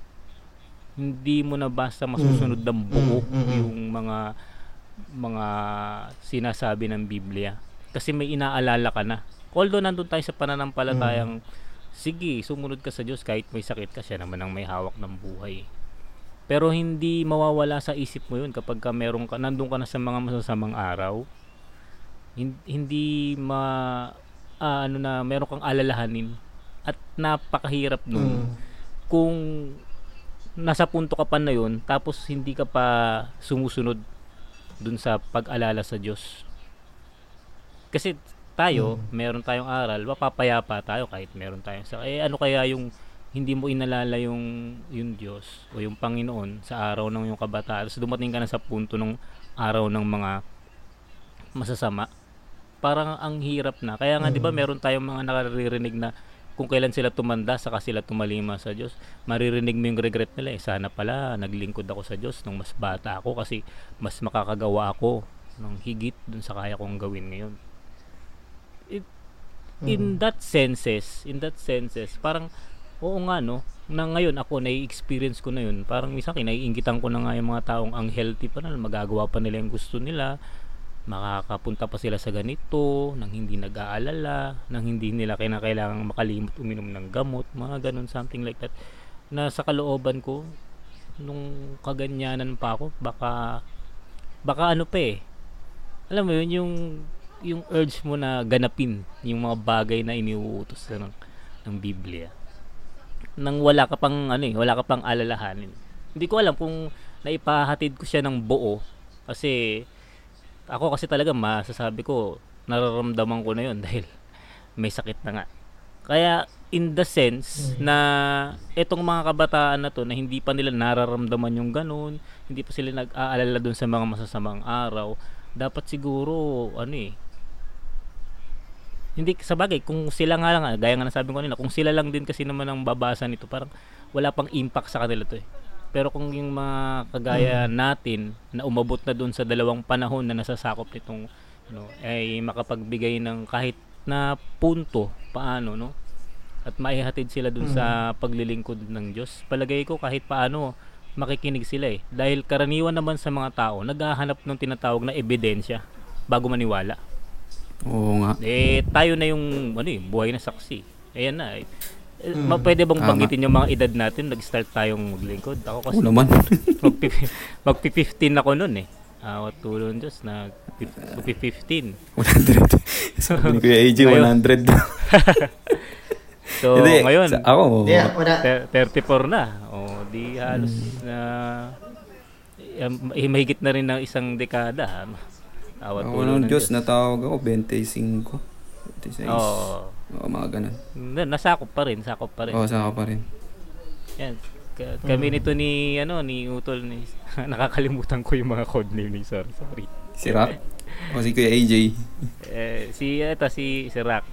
Hindi mo na basta masusunod ng buo yung mga mga sinasabi ng Biblia kasi may inaalala ka na. Although nandun tayo sa pananampalatayang sige, sumunod ka sa Diyos kahit may sakit ka, siya naman ang may hawak ng buhay. Pero hindi mawawala sa isip mo yun kapag ka meron ka, nandun ka na sa mga masasamang araw. Hindi ma, uh, ano na, meron kang alalahanin. At napakahirap nun. Mm. Kung nasa punto ka pa na yun, tapos hindi ka pa sumusunod dun sa pag-alala sa Diyos. Kasi tayo, mm. meron tayong aral, mapapayapa tayo kahit meron tayong sa, eh ano kaya yung, hindi mo inalala yung yung Diyos o yung Panginoon sa araw ng yung kabataan. So dumating ka na sa punto ng araw ng mga masasama. Parang ang hirap na. Kaya nga mm. 'di ba meron tayong mga nakaririnig na kung kailan sila tumanda saka sila tumalima sa Diyos. Maririnig mo yung regret nila eh, sana pala naglingkod ako sa Diyos nung mas bata ako kasi mas makakagawa ako ng higit dun sa kaya kong gawin ngayon. It, mm. in that senses, in that senses, parang oo nga no, na ngayon ako nai-experience ko na yun. Parang minsan kinaiingitan ko na nga yung mga taong ang healthy pa na, magagawa pa nila yung gusto nila, makakapunta pa sila sa ganito, nang hindi nag-aalala, nang hindi nila kinakailangang makalimot uminom ng gamot, mga ganun, something like that. Na sa kalooban ko, nung kaganyanan pa ako, baka, baka ano pa eh. Alam mo yun, yung, yung urge mo na ganapin yung mga bagay na iniuutos na ng, ng Biblia. Nang wala ka pang ano eh, wala ka pang alalahanin. Hindi ko alam kung naipahatid ko siya ng buo kasi ako kasi talaga masasabi ko nararamdaman ko na yun dahil may sakit na nga. Kaya in the sense na etong mga kabataan na to na hindi pa nila nararamdaman yung ganun, hindi pa sila nag-aalala dun sa mga masasamang araw, dapat siguro ano eh, hindi sa bagay kung sila nga lang, gaya nga nasabi ko nila, kung sila lang din kasi naman ang babasa nito, parang wala pang impact sa kanila to eh. Pero kung yung mga kagaya natin na umabot na doon sa dalawang panahon na nasasakop nitong ano, ay makapagbigay ng kahit na punto paano no, at maihatid sila doon sa paglilingkod ng Diyos, palagay ko kahit paano makikinig sila eh, dahil karaniwan naman sa mga tao naghahanap ng tinatawag na ebidensya bago maniwala. Oo nga. Eh, tayo na yung ano eh, buhay na saksi. Ayan na. Eh, Hmm. Pwede bang banggitin yung mga edad natin? Nag-start tayong maglingkod. Ako kasi naman. magpi-fifteen ako noon eh. Awat uh, tulong Diyos na fifteen. one hundred. Sabi ni Kuya A J, one hundred. So, hindi, ngayon, sa, ako, yeah, thirty-four na. O, di halos hmm. na eh, mahigit na rin ng isang dekada. Awat tulong ng Diyos. Natawag ako, twenty-five. twenty-six. Oo. Oo, mga ganun. Nasakop pa rin, sakop pa rin. Oo, sakop pa rin. Yan. Kami mm. nito ni ano ni Utol ni nakakalimutan ko yung mga code name ni Sir. Sorry. Si Rock? O si Kuya A J? Eh si ata si si Rock.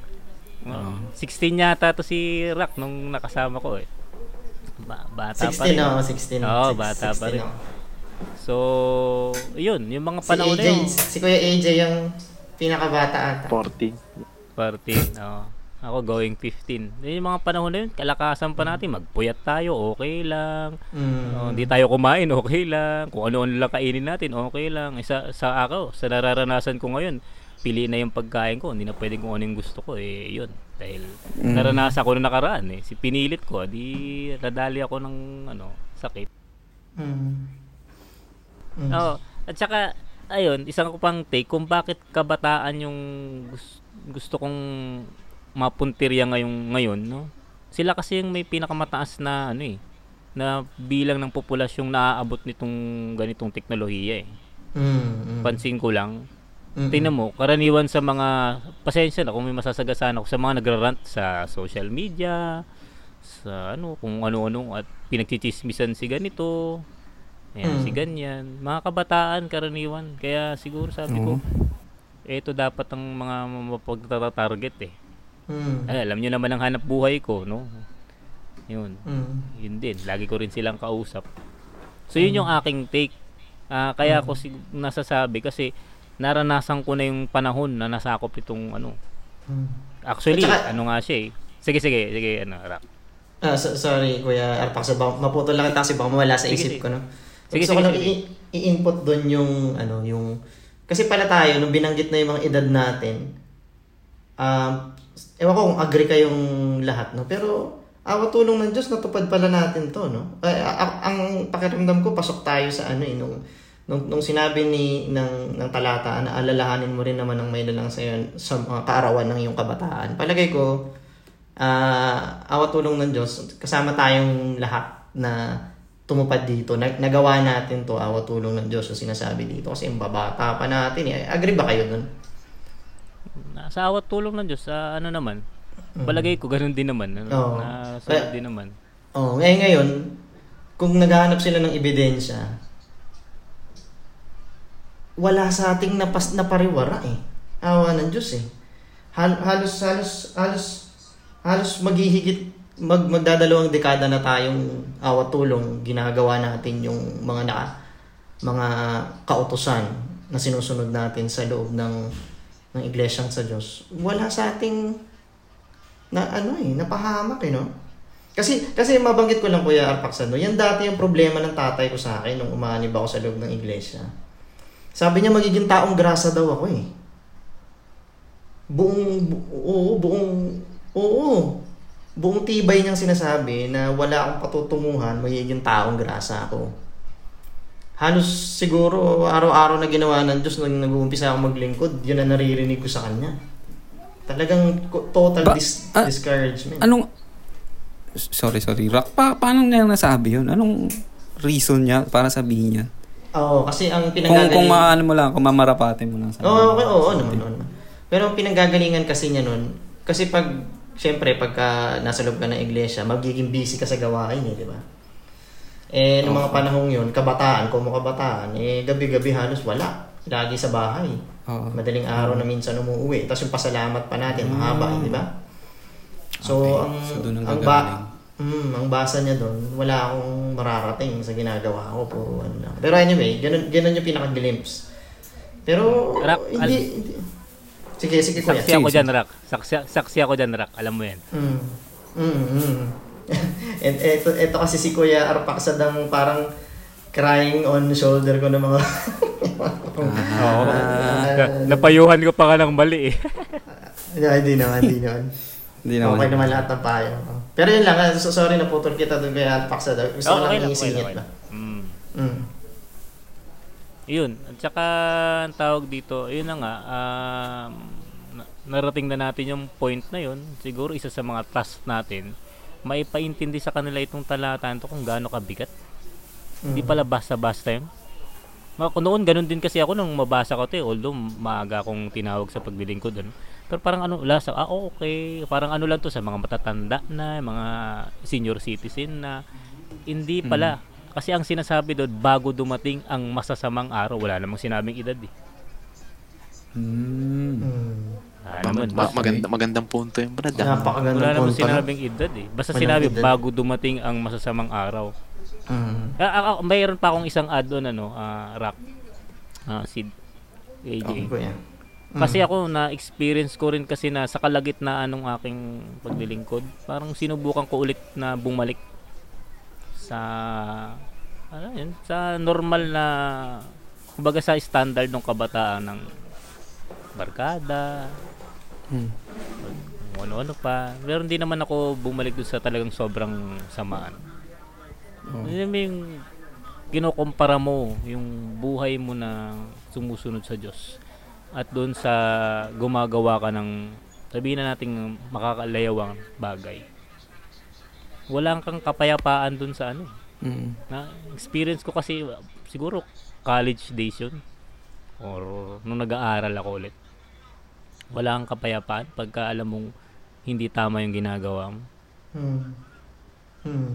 Oh. sixteen yata to si Rock nung nakasama ko eh. Ba- bata sixteen, pa rin. Oh, sixteen. Oo, bata sixteen, pa rin. Oh. So, yun, yung mga panahon si, si Kuya A J yung pinakabata ata. fourteen. fourteen, oh. Ako going fifteen. Yung mga panahon na yun, kalakasan pa natin. Magpuyat tayo, okay lang. Mm. Hindi oh, tayo kumain, okay lang. Kung ano-ano lang kainin natin, okay lang. Eh, sa, sa ako, sa nararanasan ko ngayon, pili na yung pagkain ko. Hindi na pwedeng kung ano yung gusto ko. Eh, yun. Dahil mm. naranasan ko na nakaraan. Eh. Si pinilit ko, di nadali ako ng ano, sakit. Mm. Mm. Oh, at saka, ayun, isang ko pang take kung bakit kabataan yung gusto, gusto kong mapuntirya ngayon, ngayon, no? Sila kasi yung may pinakamataas na ano eh, na bilang ng populasyong naaabot nitong ganitong teknolohiya eh. Mm, mm. Pansin ko lang. Mm-mm. Tingnan mo, karaniwan sa mga, pasensya na kung may masasagasaan ako sa mga nagrarant sa social media, sa ano, kung ano-ano, at pinagchichismisan si ganito, ayan, mm. si ganyan. Mga kabataan, karaniwan. Kaya siguro sabi ko, eto dapat ang mga mapagtatarget eh. Mm. Ay, alam nyo naman ang hanap buhay ko, no? Yun. Mm. Yun din. Lagi ko rin silang kausap. So, yun mm. yung aking take. Uh, kaya mm. ako sig- nasasabi kasi naranasan ko na yung panahon na nasakop itong ano. Mm. Actually, saka, ano nga siya eh. Sige, sige, sige. Ano, rap. Uh, so, sorry, Kuya Arpak. So, maputol lang kita kasi baka mawala sa sige, isip sige. ko, no? So, sige, gusto sige, ko lang i- i-input doon yung ano, yung... Kasi pala tayo, nung binanggit na yung mga edad natin, um... Uh, ewan ko kung agree kayong lahat, no? Pero, awa tulong ng Diyos, natupad pala natin to, no? Ay, a- a- ang pakiramdam ko, pasok tayo sa ano, eh, nung, nung, nung sinabi ni, ng, ng talata, na alalahanin mo rin naman ang may lalang sa'yo sa mga kaarawan ng iyong kabataan. Palagay ko, uh, awa tulong ng Diyos, kasama tayong lahat na tumupad dito, nag- nagawa natin to, awa tulong ng Diyos, yung sinasabi dito, kasi yung babata pa natin, eh. Agree ba kayo dun? Sa awat tulong ng Diyos, uh, ano naman, palagay ko, ganun din naman. Ano, oh. Na sulat din naman. Oh, ngayon, ngayon, kung naghahanap sila ng ebidensya, wala sa ating napas na pariwara eh. Awa ng Diyos eh. Hal- halos, halos, halos, halos maghihigit, mag- magdadalawang dekada na tayong awat tulong, ginagawa natin yung mga na, mga kautusan na sinusunod natin sa loob ng ng iglesyang sa Diyos, wala sa ating na ano eh, napahamak eh, no? Kasi, kasi mabanggit ko lang Kuya Arpaxano, yan dati yung problema ng tatay ko sa akin nung umaanib ako sa loob ng iglesia. Sabi niya, magiging taong grasa daw ako eh. Buong, bu- oo, buong, oo, buong tibay niyang sinasabi na wala akong patutunguhan, magiging taong grasa ako. Halos siguro araw-araw na ginawa ng Diyos nung nag-uumpisa ako maglingkod, yun ang naririnig ko sa kanya. Talagang total ba, dis- uh, discouragement. Anong, sorry, sorry, Rock, pa- paano niya nasabi yun? Anong reason niya para sabihin niya? Oo, oh, kasi ang pinanggagalingan... Kung, kung maano mo lang, kung mamarapatin mo lang sa... Oo, oh, okay, oo, oh, naman, naman. Pero ang pinanggagalingan kasi niya nun, kasi pag, siyempre, pagka nasa loob ka ng iglesia, magiging busy ka sa gawain eh, di ba? Eh, noong mga panahong yun, kabataan, kung mga kabataan, eh, gabi-gabi halos wala. Lagi sa bahay. Uh-huh. Madaling araw na minsan umuwi. Tapos yung pasalamat pa natin, mm-hmm. mahaba, eh, di ba? So, okay. ang so, ang, ba- mm, ang basa niya doon, wala akong mararating sa ginagawa ko. Puro ano lang. Pero anyway, ganun, ganun yung pinaka-glimpse. Pero, Rock, hindi, al- hindi... Sige, sige, kuya. Saksi ako dyan, Rock. Saksi, saksi ako dyan, Rock. Alam mo yan. Mm. Mm-hmm. And eto, eto kasi si Kuya Arpaxadang parang crying on shoulder ko ng mga... Oo. uh, napayuhan ko pa ka ng mali eh. Hindi naman, hindi naman. Hindi naman. Okay naman lahat ng payo. Pero yun lang, so sorry na putol kita doon kaya paksa daw. Gusto ko lang iisingit na. Mm. Mm. Yun. At saka ang tawag dito, yun na nga, um, narating na natin yung point na yun. Siguro isa sa mga task natin, maipaintindi sa kanila itong talatan to kung gaano kabigat. Hindi mm-hmm. pala basta-basta yun. Noon, ganun din kasi ako nung mabasa ko ito eh. Although maaga akong tinawag sa paglilingkod. Ano? Pero parang ano, lasa, ah okay. Parang ano lang to sa mga matatanda na, mga senior citizen na. Hindi pala. Mm-hmm. Kasi ang sinasabi doon, bago dumating ang masasamang araw, wala namang sinabing edad eh. Mm-hmm. Ah, naman, ma- maganda, magandang punto yung brad. Napakagandang punto. Wala naman sinabing edad eh. Basta Malang sinabi edad. Bago dumating ang masasamang araw. Mm. Ah, ah, ah, mayroon pa akong isang add-on ano, ah, rock. Ah, Sid. A J. Okay. Mm. Kasi ako na-experience ko rin kasi na sa kalagitnaan ng aking paglilingkod, parang sinubukan ko ulit na bumalik sa ano yun, sa normal na kumbaga sa standard ng kabataan ng barkada. Hmm. Ano-ano pa. Pero hindi naman ako bumalik doon sa talagang sobrang samaan. Oh. Yun yung kinukumpara mo yung buhay mo na sumusunod sa Diyos at doon sa gumagawa ka ng sabihin na natin makakalayawang bagay. Wala kang kapayapaan doon sa ano. Mm-hmm. Na experience ko kasi siguro college days yun or nung nag-aaral ako ulit. Wala kang kapayapaan pagka alam mong hindi tama yung ginagawa mo. Hmm. Hmm.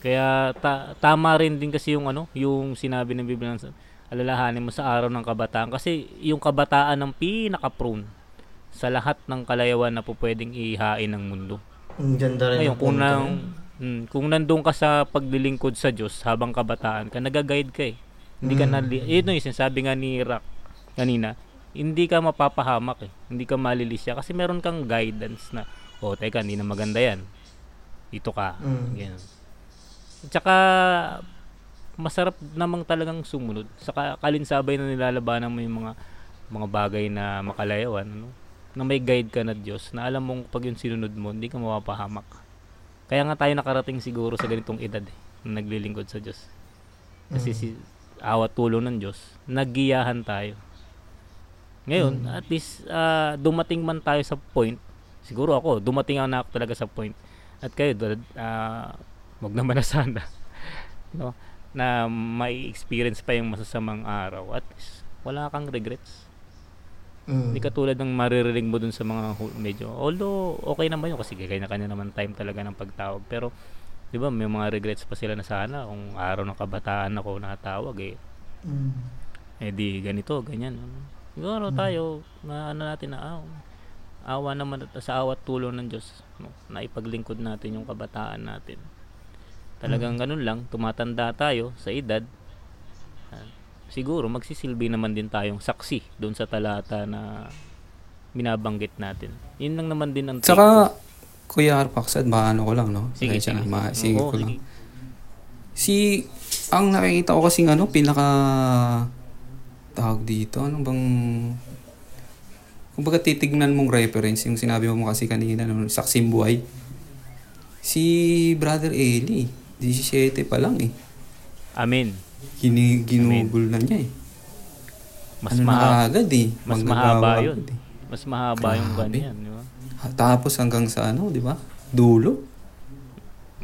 Kaya ta- tama rin din kasi yung ano, yung sinabi ng Biblia na alalahanin mo sa araw ng kabataan kasi yung kabataan ang pinaka-prone sa lahat ng kalayawan na pupwedeng ihain ng mundo. Ang ganda rin. Ngayon, kung, nang, mm, kung nandun ka sa paglilingkod sa Diyos habang kabataan ka, nagaguide ka eh. Hindi mm. ka nali- eh, no, sinasabi nga ni Rock kanina, hindi ka mapapahamak eh. Hindi ka malilisya kasi meron kang guidance na, oh teka, hindi na maganda yan. Dito ka. Mm. Ganyan. Tsaka masarap namang talagang sumunod. Saka kalinsabay na nilalabanan mo yung mga mga bagay na makalayawan, ano? Na may guide ka na Diyos, na alam mong pag yung sinunod mo, hindi ka mapapahamak. Kaya nga tayo nakarating siguro sa ganitong edad eh, na naglilingkod sa Diyos. Kasi mm. si awat tulong ng Diyos, naggiyahan tayo. Ngayon, mm. at least uh, dumating man tayo sa point, siguro ako, dumating na ako talaga sa point. At kayo, ah, uh, wag naman na sana no, na may experience pa yung masasamang araw at wala kang regrets. Mm. Hindi katulad ng maririnig mo dun sa mga medyo, although okay naman yun kasi kanya-kanya naman time talaga ng pagtawag, pero di ba may mga regrets pa sila na sana kung araw ng kabataan ako natawag eh. Mm. Eh di ganito, ganyan. Siguro tayo, mm. na ano natin na ah, awa naman sa awat tulong ng Diyos no, na ipaglingkod natin yung kabataan natin. Talagang ganun lang, tumatanda tayo sa edad. Siguro magsisilbi naman din tayong saksi doon sa talata na binabanggit natin. Yun lang naman din ang take. Saka, Kuya Arpaksad, maano ko lang, no? Sige, sige. Ma- sige ko lang. Si, ang nakikita ko kasing ano, pinaka tawag dito, ano bang kung baga titignan mong reference, yung sinabi mo kasi kanina, no? Saksing buhay. Si Brother Eli, seventeen pa lang eh. Amen. Gini, ginugol na niya eh. Mas ano mahaba eh. Mas mahaba yun. Eh. Mas mahaba yung ganyan, di ba? Tapos hanggang sa ano, di ba? Dulo.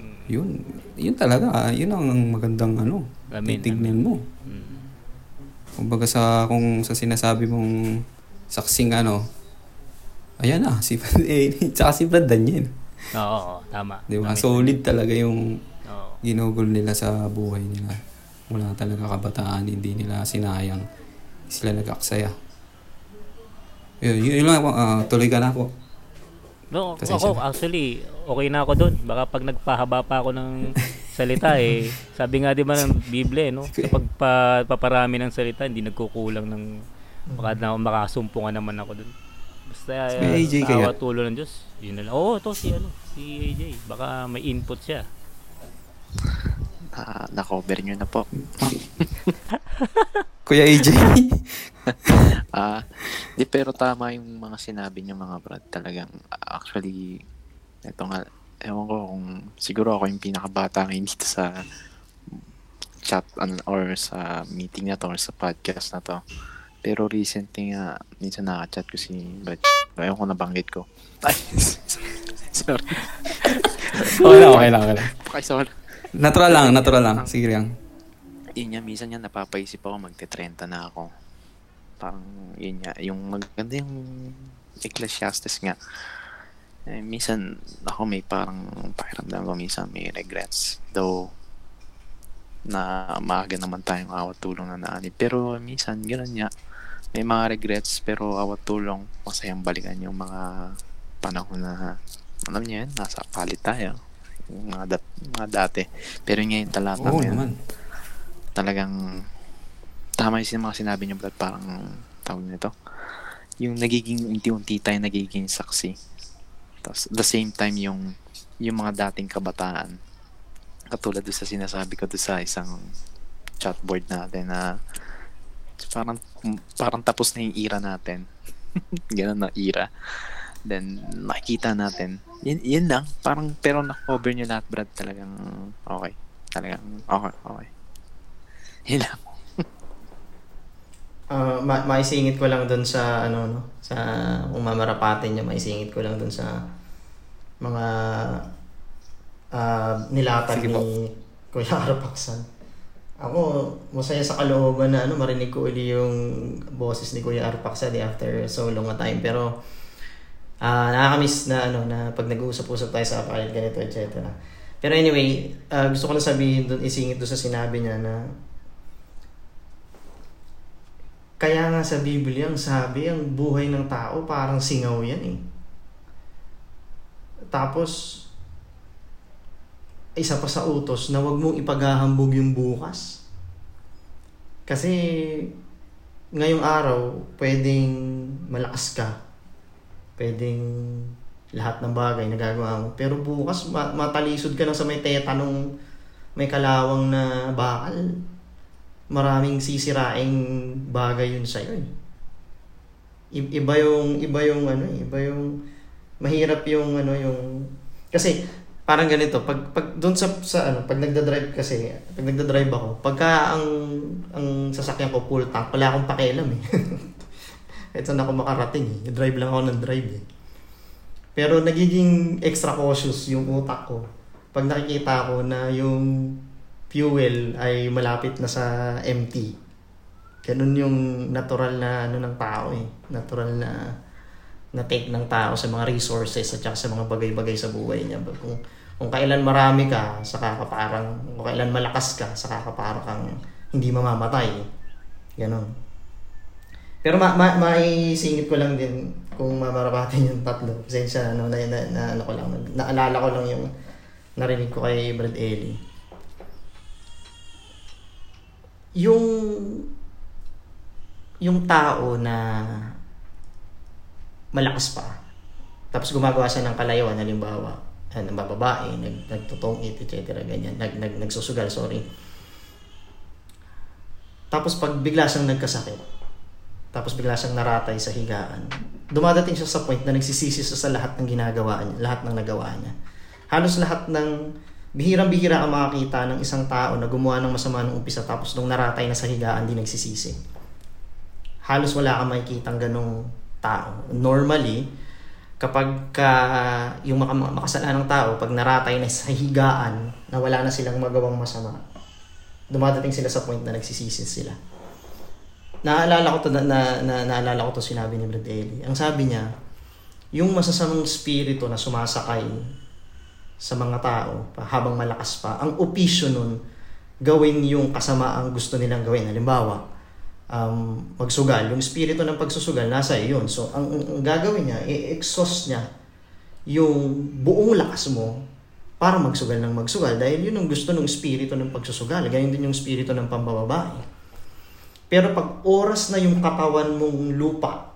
Mm. Yun. Yun talaga. Yun ang magandang ano. Amen. Titignan mo. Mm. Kung baga sa, kung sa sinasabi mong saksing ano, ayan ah, si Brother Eli, tsaka si Brother Daniel. Oo, tama. Diba? Tama. Solid talaga yung oo. Ginugol nila sa buhay nila. Wala talaga kabataan, hindi nila sinayang. Sila nag-aksaya. Yun, yun lang po. Uh, tuloy ka na po. No, Pasensya ako na. Actually, okay na ako doon. Baka pag nagpahaba pa ako ng salita eh, sabi nga di ba ng Biblia, no? Sa pagpaparami ng salita, hindi nagkukulang ng baka na makasumpungan naman ako doon. Basta si uh, tawa tulo ng Diyos. Yun na lang. Oo, ito si, ano, si A J. Baka may input siya. Uh, na-cover nyo na po. Kuya A J. Ah, uh, di pero tama yung mga sinabi nyo mga brad. Talagang actually, ito nga, ewan ko kung siguro ako yung pinakabata ngayon dito sa chat or sa meeting na to or sa podcast na to. Pero recently nga, minsan nakachat ko si but ewan ko nabanggit ko. Ay, sorry. Okay lang, okay lang, okay lang. Okay, sorry. Natural lang, natural lang. Sige lang. Yun niya, minsan niya napapaisip ako magte-trenta na ako. Parang yun niya, yung maganda yung Ecclesiastes nga. Eh, minsan ako may parang pakiramdam ko, minsan may regrets. Though, na maaga naman tayong awat tulong na naanib. Pero minsan, gano'n niya, may mga regrets pero awat tulong, masayang balikan yung mga panahon na, alam niya yun, nasa palit tayo. Yung mga, dat- mga dati. Pero ngayon talata oh, ngayon. Naman. Talagang tama yung mga sinabi niyo, Brad, parang tawag nito. Yung nagiging unti-unti tayo nagiging saksi. Tapos the same time yung yung mga dating kabataan. Katulad doon sa sinasabi ko doon sa isang chatboard natin na parang parang tapos na yung era natin. Ganun na era. Then makita natin. Yun, yun lang. Parang pero na-cover niyo lahat, Brad, talagang okay. Talagang okay, okay. Hila mo. uh, ma- maisingit ko lang dun sa ano no, sa kung mamarapatin niya, maisingit ko lang dun sa mga uh, nilatag ni Kuya Arpaksan. Ako, masaya sa kalooban na ano, marinig ko uli yung boses ni Kuya Arpaksan after so long a time. Pero uh, nakakamiss na ano, na pag nag-uusap-usap tayo sa pakilit ganito, et cetera. Pero anyway, uh, gusto ko lang sabihin dun, isingit dun sa sinabi niya na kaya nga sa Biblia, ang sabi, ang buhay ng tao parang singaw yan eh. Tapos, isa pa sa utos na huwag mong ipaghahambog yung bukas. Kasi, ngayong araw, pwedeng malakas ka. Pwedeng lahat ng bagay na gagawa mo. Pero bukas, matalisod ka lang sa may teta nung may kalawang na bakal. Maraming sisiraing bagay yun sa iyo. Iba yung iba yung ano, iba yung mahirap yung ano yung kasi parang ganito pag pag doon sa sa ano pag nagda-drive kasi pag nagda-drive ako pagka ang ang sasakyan ko full tank wala akong pakialam eh. Kahit saan ako makarating eh. Drive lang ako ng drive eh. Pero nagiging extra cautious yung utak ko pag nakikita ko na yung fuel ay malapit na sa empty. Ganun yung natural na ano ng tao eh. Natural na na-take ng tao sa mga resources at saka sa mga bagay-bagay sa buhay niya. Kung, kung kailan marami ka, saka ka parang, kung kailan malakas ka, saka ka parang kang hindi mamamatay. Ganun. Pero ma- ma- maisingit ko lang din kung mamarapatin yung tatlo. Pasensya ano, na, na, na, ano ko lang, naalala ko lang yung narinig ko kay Brad Eli. Yung yung tao na malakas pa tapos gumagawa siya ng kalayuan, halimbawa ng bababae, nag, nagtutungit, et cetera ganyan, nag, nag, nagsusugal, sorry tapos pag bigla siyang nagkasakit tapos bigla siyang naratay sa higaan, dumadating siya sa point na nagsisisi siya sa lahat ng ginagawa niya, lahat ng nagawa niya, halos lahat ng bihirang-bihira ang makakita ng isang tao na gumawa ng masama ng umpisa tapos nung naratay na sa higaan, di nagsisisi. Halos wala kang makikitang ganong tao. Normally, kapag uh, yung makasalanang tao, pag naratay na sa higaan, na wala na silang magawang masama, dumadating sila sa point na nagsisisi sila. Naalala ko to, na, na, na, naalala ko to sinabi ni Brad Eli. Ang sabi niya, yung masasamang spirito na sumasakay sa mga tao habang malakas pa, ang opisyo nun gawin yung kasamaang gusto nilang gawin. Halimbawa, um, magsugal, yung spirito ng pagsusugal nasa iyo yun. So ang, ang gagawin niya, i-exhaust niya yung buong lakas mo para magsugal ng magsugal dahil yun ang gusto ng spirito ng pagsusugal. Ganyan din yung spirito ng pambababae. Pero pag oras na yung katawan mong lupa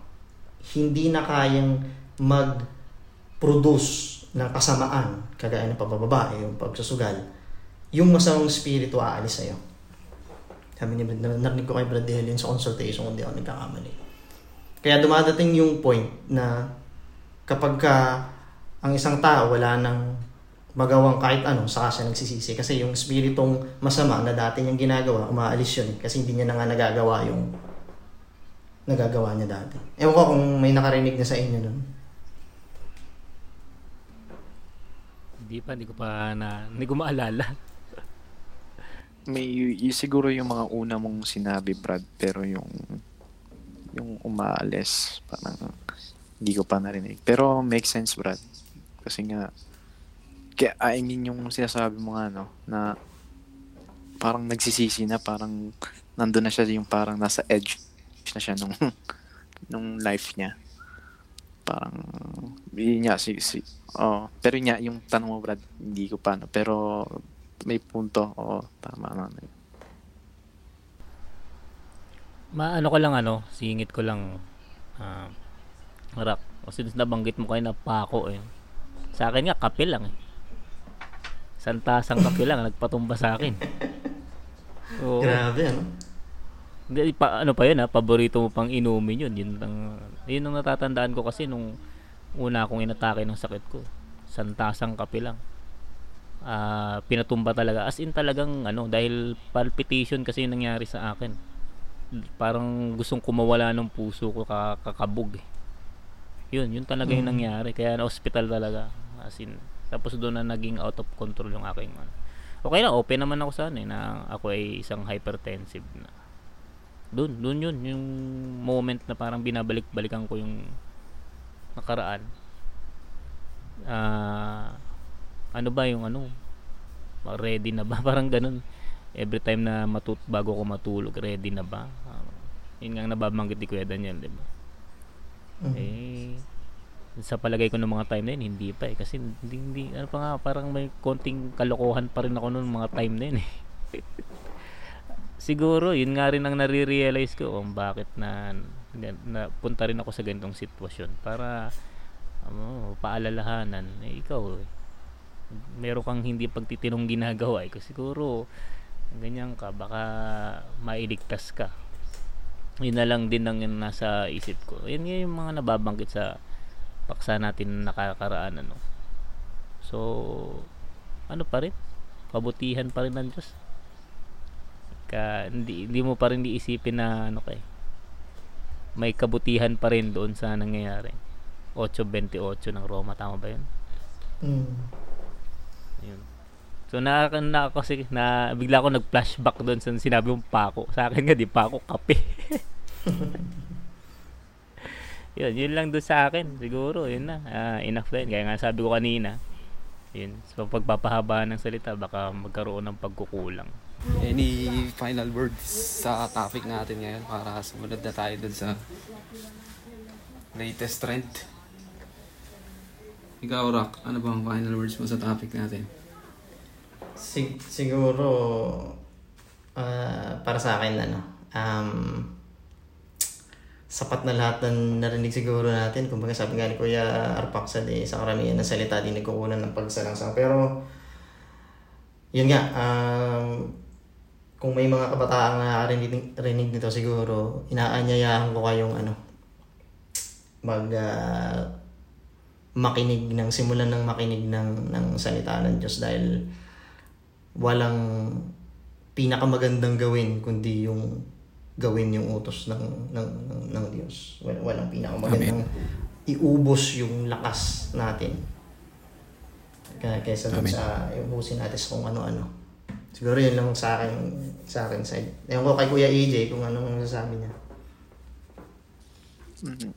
hindi na kayang mag-produce ng kasamaan, kagaya ng pagbababae, yung pagsusugal, yung masamang spirito aalis sa'yo. Sabi niya, narinig ko kay Brad Daniel sa consultation, hindi ako nagkakamali. Kaya dumadating yung point na kapag ka ang isang tao wala nang magawang kahit ano, saka siya nagsisisi. Kasi yung spiritong masama na dati niyang ginagawa, umaalis yun. Kasi hindi niya na nga nagagawa yung nagagawa niya dati. Ewan ko kung may nakarinig na sa inyo nun. Hindi pa, hindi ko pa na, hindi ko maalala. May y- siguro yung mga una mong sinabi, Brad, pero yung yung umaalis, parang hindi ko pa narinig. Pero makes sense, Brad. Kasi nga, kaya I mean yung sinasabi mo nga no, na parang nagsisisi na, parang nandoon na siya, yung parang nasa edge na siya nung nung life niya. Parang yun niya si si oh, pero niya yung tanong mo, Brad, hindi ko pa no, pero may punto. Oo, oh, tama na. Maano ko lang ano, singit ko lang ah uh, rap. Kasi nabanggit mo kayo na pako eh. Sa akin nga kape lang eh. Santasang kape lang nagpatumba sa akin. So, grabe ano? Hindi pa ano pa 'yun, ha? Paborito mo pang inumin 'yun. 'Yun ang 'yun ang natatandaan ko kasi nung una akong inatake ng sakit ko. Santasang kape lang. Ah, uh, pinatumba talaga. As in talagang ano, dahil palpitation kasi 'yung nangyari sa akin. Parang gustong kumawala ng puso ko, kakabog eh. 'Yun, 'yun talaga 'yung nangyari. Kaya na-hospital talaga. As in, tapos doon na naging out of control yung aking man. Okay na, open naman ako sana eh, na ako ay isang hypertensive na. Doon, doon yun, yung moment na parang binabalik-balikan ko yung nakaraan. Uh, ano ba yung ano? Ready na ba? Parang ganun. Every time na matut bago ko matulog, ready na ba? Uh, yun nga nababanggit ni Kuya Daniel, di ba? Mm-hmm. Eh, sa palagay ko ng mga time na yun, hindi pa eh. Kasi hindi, hindi ano pa nga, parang may konting kalokohan pa rin ako noon mga time na yun eh. Siguro, yun nga rin ang nare-realize ko, oh, bakit na, na, na punta rin ako sa ganitong sitwasyon. Para, ano, paalalahanan, eh, ikaw eh, meron kang hindi pagtitinong ginagawa eh. Kasi siguro, ganyan ka, baka mailigtas ka. Yun na lang din ang nasa isip ko. Yun nga yung mga nababanggit sa paksa natin nakakaraan ano. So ano pa rin, kabutihan pa rin ng Diyos. Ka, hindi, hindi mo pa rin iisipin na ano kay may kabutihan pa rin doon sa nangyayari. eight twenty-eight ng Roma, tama ba yun? Mm. Yun. So na, na kasi na bigla ako nag-flashback doon sa sinabi mong pako. Sa akin nga di pako, kape. Yun, yun lang doon sa akin. Siguro, yun na. Uh, enough na yun. Kaya nga sabi ko kanina, yun, sa pagpapahabaan ng salita, baka magkaroon ng pagkukulang. Any final words sa topic natin ngayon para sumunod na tayo doon sa latest trend? Ikaw, Rock, ano ba ang final words mo sa topic natin? Sig- siguro, uh, para sa akin, ano, um, sapat na lahat ng narinig siguro natin. Kung baga sabi nga ni Kuya Arpaksad eh, sa karamihan na salita din nagkukunan ng pagsalangsang. Pero, yun nga, um, kung may mga kabataan na rinig, rinig nito siguro, inaanyayahan ko kayong ano, mag, uh, makinig ng, simulan ng makinig ng, ng salita ng Diyos dahil walang pinakamagandang gawin kundi yung gawin yung utos ng ng ng, ng Diyos. Wal, walang pinakamagandang iubos yung lakas natin. Kaya kaysa dun sa iubusin natin kung ano-ano. Siguro yun lang sa akin sa akin side. Ewan ko kay Kuya A J kung anong sasabi niya. Mm-hmm.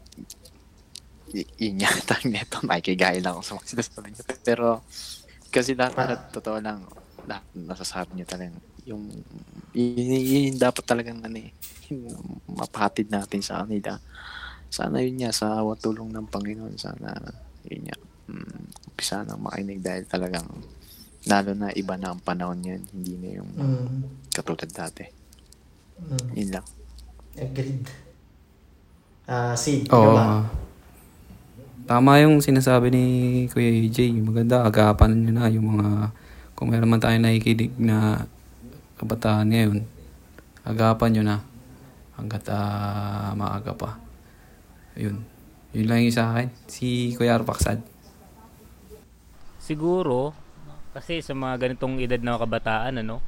I- Inyatang neto, makikigay lang ako sa mga sinasabi niya. Pero kasi lahat na totoo lang, lahat nasasabi niya talaga. Yung yun dapat talagang ano eh, mapatid natin sa kanila. Sana yun niya, sa awa tulong ng Panginoon, sana yun niya, mm, umpisa nang makinig dahil talagang lalo na iba na ang panahon yun, hindi na yung mm. katulad dati. Mm. Yun lang. Agreed. Ah, uh, Sid, oh, ba? Tama yung sinasabi ni Kuya E J. Maganda, agapan nyo na yung mga, kung meron man tayo nakikinig na kabataan ngayon, agapan nyo na hanggat uh, maaga pa. Yun. Yun lang yung sa akin. Si Kuya Arpaksad. siguro kasi sa mga ganitong edad na kabataan, ano,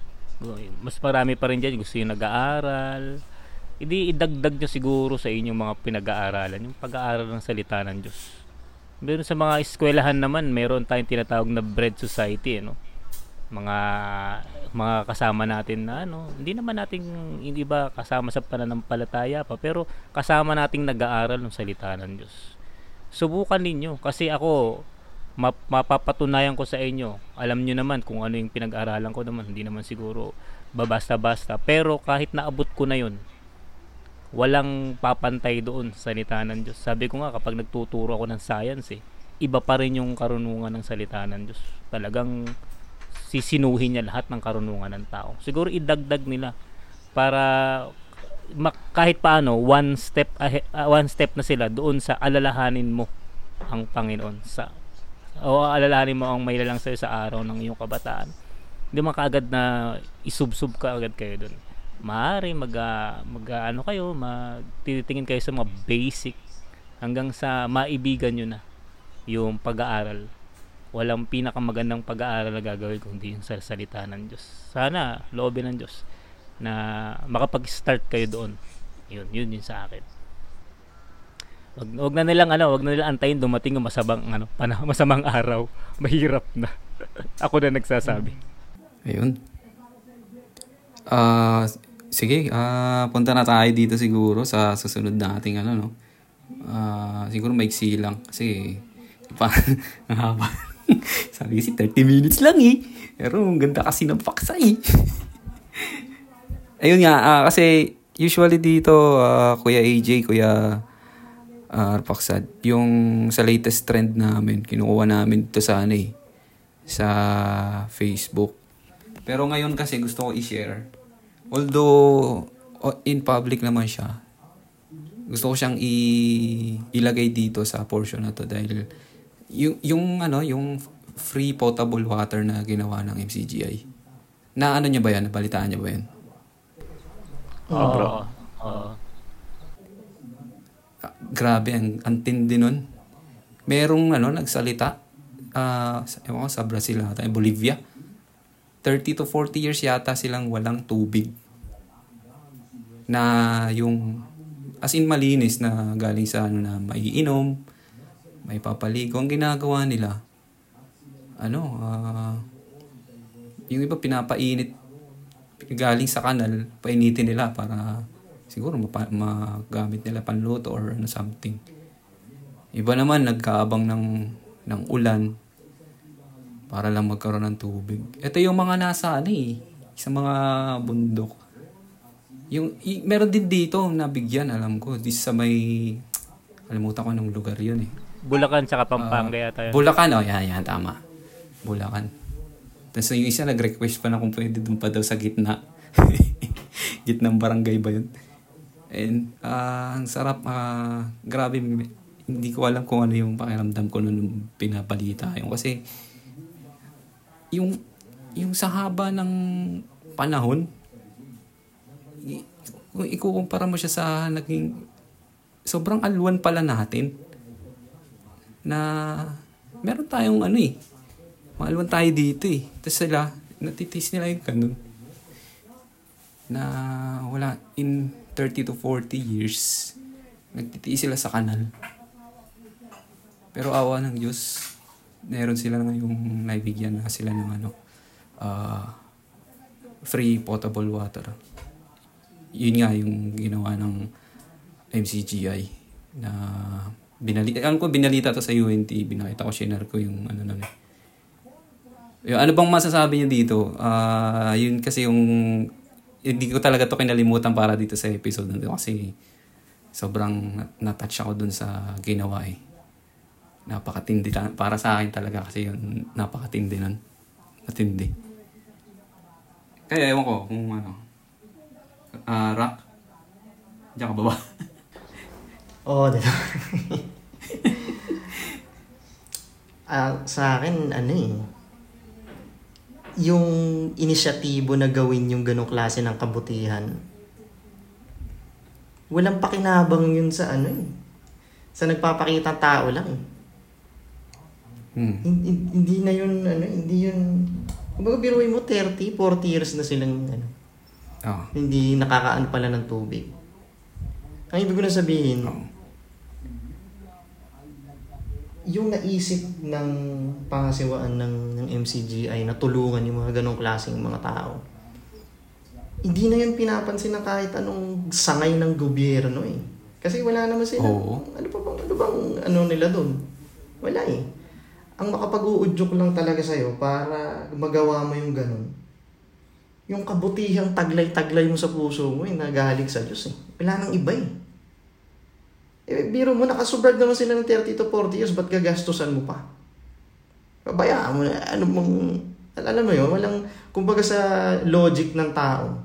mas marami pa rin dyan gusto yung nag-aaral. Hindi, idagdag nyo siguro sa inyong mga pinag-aaralan yung pag-aaral ng salita ng Diyos. Meron sa mga eskwelahan naman, meron tayong tinatawag na bread society, ano, mga mga kasama natin na ano, hindi naman nating hindi ba kasama sa pananampalataya pa, pero kasama nating nag-aaral ng salita ng Diyos. Subukan ninyo kasi ako map- mapapatunayan ko sa inyo. Alam niyo naman kung ano yung pinag-aralan ko naman, hindi naman siguro babasta-basta, pero kahit naabot ko na 'yon, walang papantay doon sa salita ng Diyos. Sabi ko nga kapag nagtuturo ako ng science, eh, iba pa rin yung karunungan ng salita ng Diyos. Talagang sisinuhin niya lahat ng karunungan ng tao. Siguro idagdag nila para kahit paano one step ahead, uh, one step na sila doon sa alalahanin mo ang Panginoon sa o alalahanin mo ang mailalang sa'yo sa araw ng iyong kabataan. Hindi man kaagad na isubsub ka agad kayo doon. Maaari mag, uh, mag uh, ano kayo, magtitingin kayo sa mga basic hanggang sa maibigan nyo na yung pag-aaral. Walang pinakamagandang pag-aaral na gagawin kundi yung sa salita ng Diyos. Sana loobin ng Diyos na makapag-start kayo doon. Yun, yun yun sa akin. Wag, wag na nilang ano, wag na nilang antayin dumating yung masabang ano, panah, masamang araw. Mahirap na. Ako na nagsasabi. Ayun. Ah, uh, sige, uh, punta na tayo dito siguro sa susunod nating ano, no. Ah, uh, siguro maiksi lang kasi pa haba. Sabi kasi thirty minutes lang eh. Pero ang ganda kasi ng paksa eh. Ayun nga, uh, kasi usually dito, uh, Kuya A J, Kuya uh, Paksad, yung sa latest trend namin, kinukuha namin ito sa ano eh, sa Facebook. Pero ngayon kasi gusto ko i-share. Although in public naman siya, gusto ko siyang i- ilagay dito sa portion na to dahil yung yung ano yung free potable water na ginawa ng M C G I. Na ano niya ba yan? Balitaan niya ba yan? Oh, bro. Oh. Ah, grabe ang antindi nun. Merong ano nagsalita ah uh, ewan ko sa Brazil ata, Bolivia. thirty to forty years yata silang walang tubig. Na yung as in malinis na galing sa ano na maiinom. May papaligo. Ang ginagawa nila, ano, uh, yung iba pinapainit, galing sa kanal, painitin nila para siguro mapa- magamit nila panluto or ano, something. Iba naman, nagkaabang ng, ng ulan para lang magkaroon ng tubig. Ito yung mga nasa, ano eh, sa mga bundok. Yung, y- meron din dito, nabigyan, alam ko, di sa may, alimutan ko anong lugar yun eh. Bulacan tsaka Pampanga uh, yata yun. Bulacan, o oh, yan, yan, tama. Bulacan. Tapos yung isa nag-request pa na kung pwede dun pa daw sa gitna. Gitnang barangay ba yun? And, uh, ang sarap, uh, grabe, hindi ko alam kung ano yung pakiramdam ko nung pinabalita yun. Kasi, yung, yung sa haba ng panahon, kung ikukumpara mo siya sa naging, sobrang alwan pala natin. Na meron tayong ano eh, maalwan tayo dito eh. Tapos sila, natitis nila yung ganun. Na wala, in thirty to forty years, nagtitiis sila sa kanal. Pero awa ng Diyos, meron sila ngayong naibigyan na sila ng ano, uh, free potable water. Yun nga yung ginawa ng M C G I na Binali- alam ko, binalita to sa U N T. Binakita ko, share ko yung ano na. Yung, ano bang masasabi niyo dito? Uh, yun kasi yung, hindi ko talaga to kinalimutan para dito sa episode na to kasi sobrang natouch ako dun sa ginawa eh. Napakatindi. Para sa akin talaga kasi yun, napakatindi nun. Natindi. Kaya ewan ko kung ano. Uh, rock. Diyan ka baba. Oo, oh, dito. uh, sa akin, ano eh, yung inisyatibo na gawin yung ganong klase ng kabutihan, walang pakinabang yun sa ano eh. Sa nagpapakita tao lang eh. Hmm. Hindi, hindi na yun, ano, hindi yun, kumbaga biruin mo, thirty, forty years na silang, ano, oh. hindi nakakaano pala ng tubig. Ang ibig ko na sabihin, oh. yung naisip ng pangasiwaan ng, ng M C G I na tulungan yung mga ganong klaseng mga tao, hindi na yun pinapansin na kahit anong sangay ng gobyerno eh. Kasi wala naman sila. Oh. Ano pa bang, ano bang ano nila doon? Wala eh. Ang makapag-uudyok lang talaga sa'yo para magawa mo yung ganon, yung kabutihang taglay-taglay mo sa puso mo eh, nagaling sa Diyos eh. Wala nang iba eh. Eh, biro mo, nakasobrag naman sila ng thirty to forty years, ba't gagastusan mo pa? Pabayaan mo na, ano mong, alam mo yun, walang, kumbaga sa logic ng tao.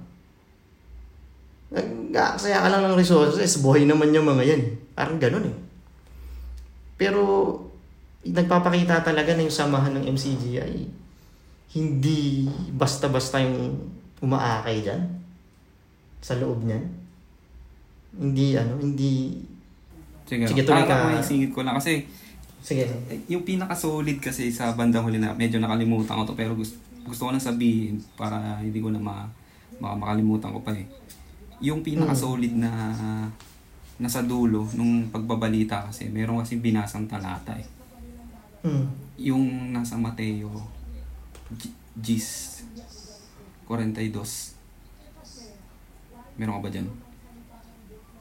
Nag-aksaya ka lang ng resources, buhay naman yung mga yan. Parang ganun eh. Pero, nagpapakita talaga na yung samahan ng M C G I, hindi basta-basta yung umaakay dyan, sa loob niyan. Hindi, ano, hindi, Sige, Sige tuloy ka. Isingit ko lang kasi Sige. yung pinaka-solid kasi sa bandang huli na medyo nakalimutan ko to, pero gusto, gusto ko lang sabihin para hindi ko na ma, ma, makalimutan ko pa eh. Yung pinaka-solid na nasa dulo nung pagbabalita kasi, meron kasi binasang talata eh. Hmm. Yung nasa Mateo ten, forty-two. Meron ka ba dyan?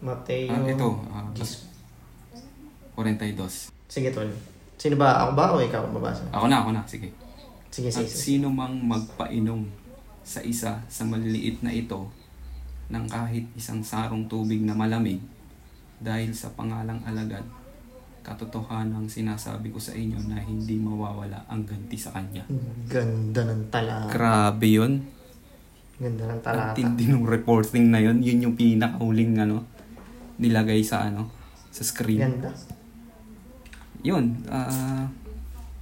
Mateo ah, ito, ah, forty-two. Sige tol. Sino ba? Ako ba o ikaw mabasa? Ako na, ako na. Sige. Sige, sige. At sino mang magpainom sa isa sa maliliit na ito ng kahit isang sarong tubig na malamig dahil sa pangalang alagad, katotohanan ang sinasabi ko sa inyo na hindi mawawala ang ganti sa kanya. Ganda ng talata. Grabe yun. Ganda ng talata. Ang tindi ng reporting na yun. Yun yung pinakahuling ano, nilagay sa ano, sa screen. Ganda. Yun, uh,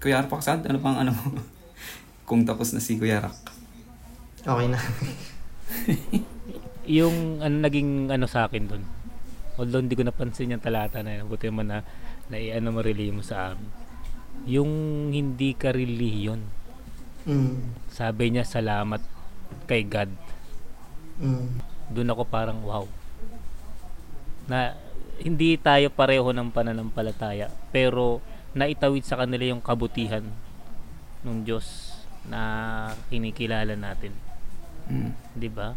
Kuya Rak Paksad, ano pang ano mo? Kung tapos na si Kuya Rak. Okay na. Yung ano, naging ano sa akin dun, although hindi ko napansin yung talata na yun, buti naman na, na ano marilay mo sa amin. Yung hindi ka religion. Mm. Sabi niya, salamat kay God. Mm. Dun ako parang wow. Na, hindi tayo pareho ng pananampalataya, pero naitawid sa kanila yung kabutihan ng Diyos na kinikilala natin. Mm. 'Di ba?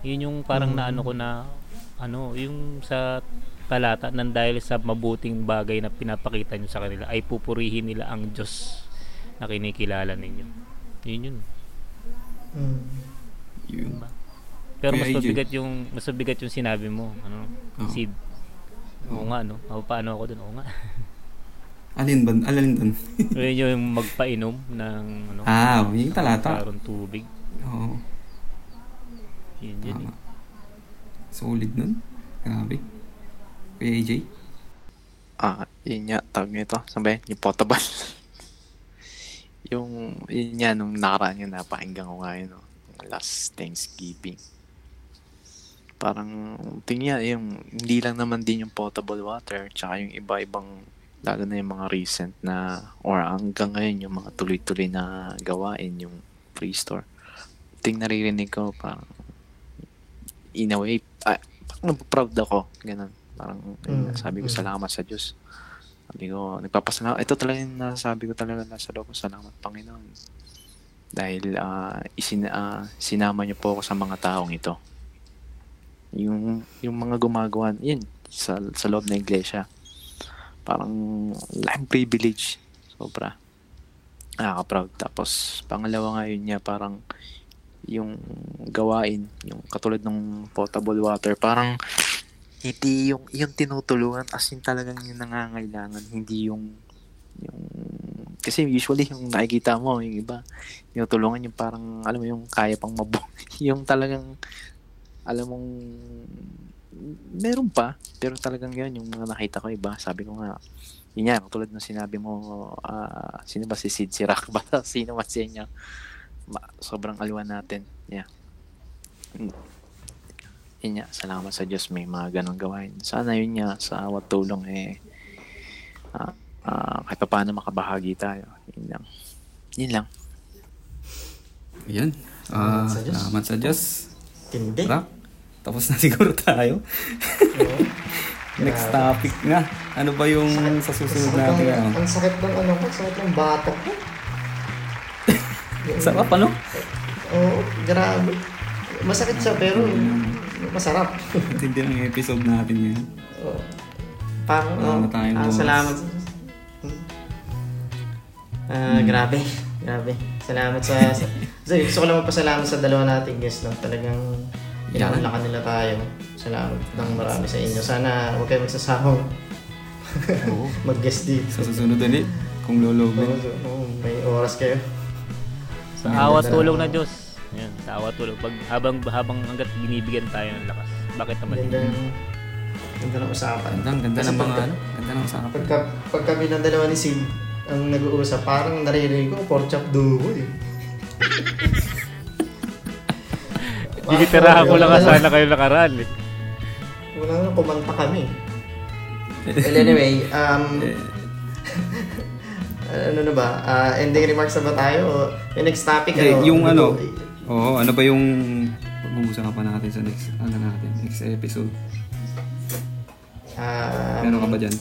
'Yun yung parang mm-hmm. naano ko na ano, yung sa talata nang dahil sa mabuting bagay na pinapakita niyo sa kanila ay pupurihin nila ang Diyos na kinikilala ninyo. 'Yun 'yun. Mm. 'Yun ba? Pero mas mabigat yung mas mabigat yung sinabi mo, ano? Oh. Seed. Oo nga, no? Paano ako dun? Oo nga. Alin ba? Alin dun? Yung magpainom ng ano? Ah, yung talata. Parang tubig. Oo. Yun, yun. Ah. Eh. Solid nun. Grabe. Kuya A J? Ah, yun nga. Tawag nito. Sabi, yung potable. Yung, yun nga, nung nakaraan yun, napakinggan ko nga yun. No? Last Thanksgiving. Parang tingnan yung hindi lang naman din yung potable water tsaka yung iba-ibang lalo na yung mga recent na or hanggang ngayon yung mga tuloy-tuloy na gawain yung free store. Ting naririnig ko parang in a way ah, parang proud ako ganun. Parang mm. sabi ko salamat sa Diyos. Sabi ko nagpapasalamat. Ito talaga yung nasabi ko talaga nasa loob ko, salamat Panginoon. Dahil uh, isin, uh, sinama niyo po ako sa mga taong ito. Yung yung mga gumagawa yun sa sa loob ng iglesia parang life privilege sobra nakaka-proud. Tapos pangalawa nga yun niya parang yung gawain yung katulad ng potable water parang hindi yung yung tinutulungan as in talagang yung nangangailangan hindi yung yung kasi usually yung nakikita mo yung iba tinutulungan yung parang alam mo yung kaya pang mabuhay yung talagang alam mong meron pa pero talagang yun yung mga nakita ko iba sabi ko nga yun yan tulad ng sinabi mo uh, sino ba si Sid Sirak ba sino ba siya niya sobrang aliwan natin yeah yun yan salamat sa Diyos may mga ganong gawain sana yun yan sa awat tulong eh uh, uh, kahit paano makabahagi tayo Yun lang. Yun lang. Ayan. Uh, salamat sa Diyos. Tindi. Tapos na siguro tayo. Next topic na. Ano ba yung sakit, sa susunod natin? Ang, ang sakit ng ano ko, sakit ng batok ko. Sarap, ano? Oo, oh, grabe. Masakit siya pero masarap. Tindi ng episode natin yun. Oo. Oh. Parang, oh, ah, salamat. Ah, uh, hmm. grabe. Grabe. Salamat sa... sa gusto ko lang magpasalamat sa dalawa nating guests. No? Talagang inaanlakan nila tayo. Salamat ng marami sa inyo. Sana huwag kayo magsasawang mag-guest dito. Sa susunod ulit, kung lolobin. Oo, may oras kayo. Sa awa tulog na Diyos. Yan, sa awa tulog. Pag, habang, habang hanggat binibigyan tayo ng lakas. Bakit naman yun? Ganda ng usapan. Ganda, ganda ng mga ano? Ganda ng usapan. Pagka, pag kami ng dalawa ni Sid ang nag-uusap, parang naririnig ko, porchop dugo eh. Ginitirahan ko lang sana kayo nakaraan eh. Wala na, kumanta kami. Well, anyway, um... ano na ba? Uh, ending remarks na ba tayo? O, yung next topic, okay, ano? Yung ano? Oo, ano ba yung... Pag-uusapan pa natin sa next, ano natin, next episode. Um, Meron ka ba dyan?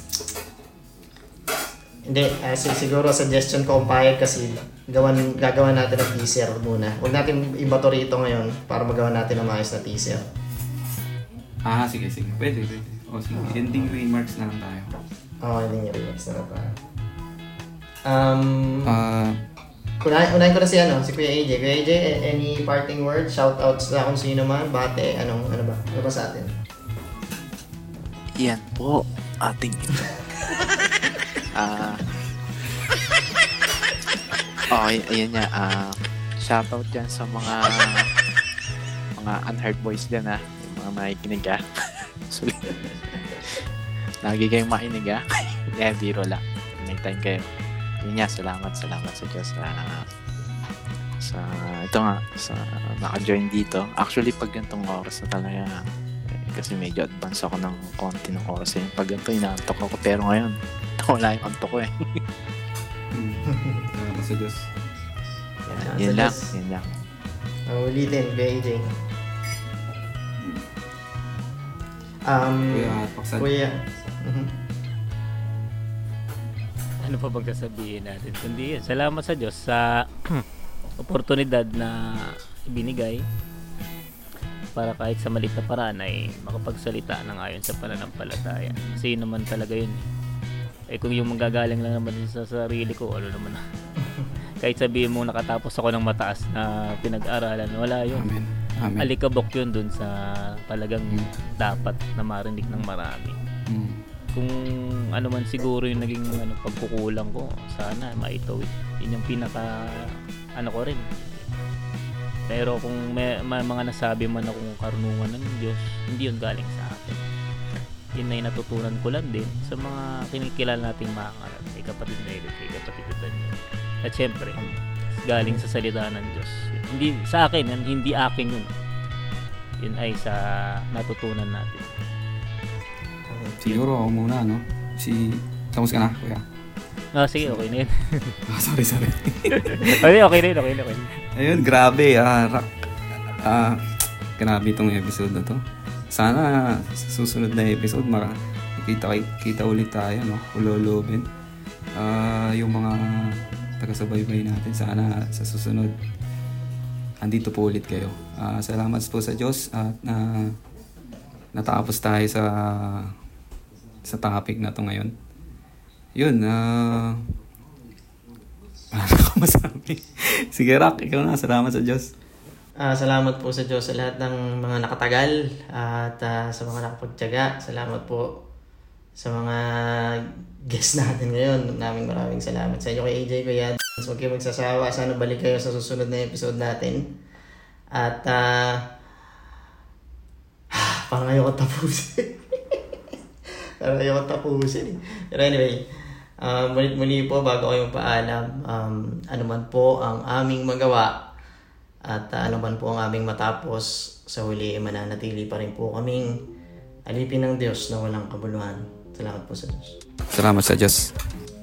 Hindi, uh, siguro suggestion ko ang payag kasi gawan, gagawa natin ng teaser muna. Huwag natin ibato rito ngayon para magawa natin ang maayos na teaser. Ah, sige, sige. Pwede, pwede. O sige, uh, ending remarks na lang tayo. Oo, oh, ending remarks na lang tayo. Um, uh, unahin, unahin ko na si, ano, si Kuya A J. Kuya A J, any parting words? Shoutouts na kung sino man, bate, anong, ano ba? Ano ba sa atin? Yan po, ating ito. Ah. uh, oh, ay ayan niya. Ah, uh, shoutout diyan sa mga mga unheard boys diyan ah, mga makikinig ah. Lagi kayong makinig ah. Yeah, biro lang. Next time kayo. Yan niya, salamat, salamat sa Diyos sa uh, sa ito nga sa uh, naka-join dito. Actually, pag ganitong oras na talaga kasi medyo advance ako ng konti ng oras eh. Pag ganito, inaantok ako. Pero ngayon, wala yung antok ko eh. Salamat sa Diyos. Yan lang, yan lang. Ang ulitin, Kuya Um, Kuya Paksan. Kuya. Uh-huh. Ano pa bang kasabihin natin? Kundi yan, salamat sa Diyos sa oportunidad na ibinigay para kahit sa maliit na paraan ay makapagsalita ng ayon sa pananampalataya. Kasi yun naman talaga yun. Eh kung yung manggagaling lang naman sa sarili ko, ano naman na. Kahit sabihin mo nakatapos ako ng mataas na pinag-aralan, wala yun. Amen. Amen. Alikabok yun dun sa talagang mm. dapat na marinig ng marami. Mm. Kung ano man siguro yung naging ano, pagkukulang ko, sana maitawid. Yun yung pinaka ano ko rin. Pero kung may, may mga nasabi man akong karunungan ng Diyos, hindi yun galing sa akin. Yun na yung natutunan ko lang din sa mga kinikilala nating mga karat, ay kapatid na ito, ay kapatid na ito. At syempre, galing sa salita ng Diyos. Hindi, sa akin, hindi akin yun. Yun ay sa natutunan natin. Siguro ako muna, no? Si... Tapos ka na, kuya. Ah, oh, sige, okay na yun. oh, sorry, sorry. okay, okay na yun, okay na yun. Ayun, grabe. Ah, rak- ah, grabe itong episode na to. Sana sa susunod na episode, makikita kita ulit tayo, no? Ulolobin. Ah, yung mga taga-subaybay natin, sana sa susunod, andito po ulit kayo. Ah, salamat po sa Diyos at na natapos tayo sa sa topic na to ngayon. Yun, ah... Uh, ano ko masabi? Sige, Rock, ikaw na. Salamat sa Diyos. Uh, salamat po sa Diyos sa lahat ng mga nakatagal at uh, sa mga nakapagtiyaga. Salamat po sa mga guests natin ngayon. Maraming maraming salamat sa inyo kay A J, Kuya. Huwag kayo magsasawa. Sana balik kayo sa susunod na episode natin. At, ah... Uh, parang ayaw ko tapusin. parang ayaw ko tapusin. Pero anyway... Um, muli po, bago kayong paalam, um, ano man po ang aming magawa at uh, ano man po ang aming matapos, sa huli mananatili pa rin po kaming alipin ng Diyos na walang kabuluhan. Salamat po sa Diyos. Salamat sa Diyos.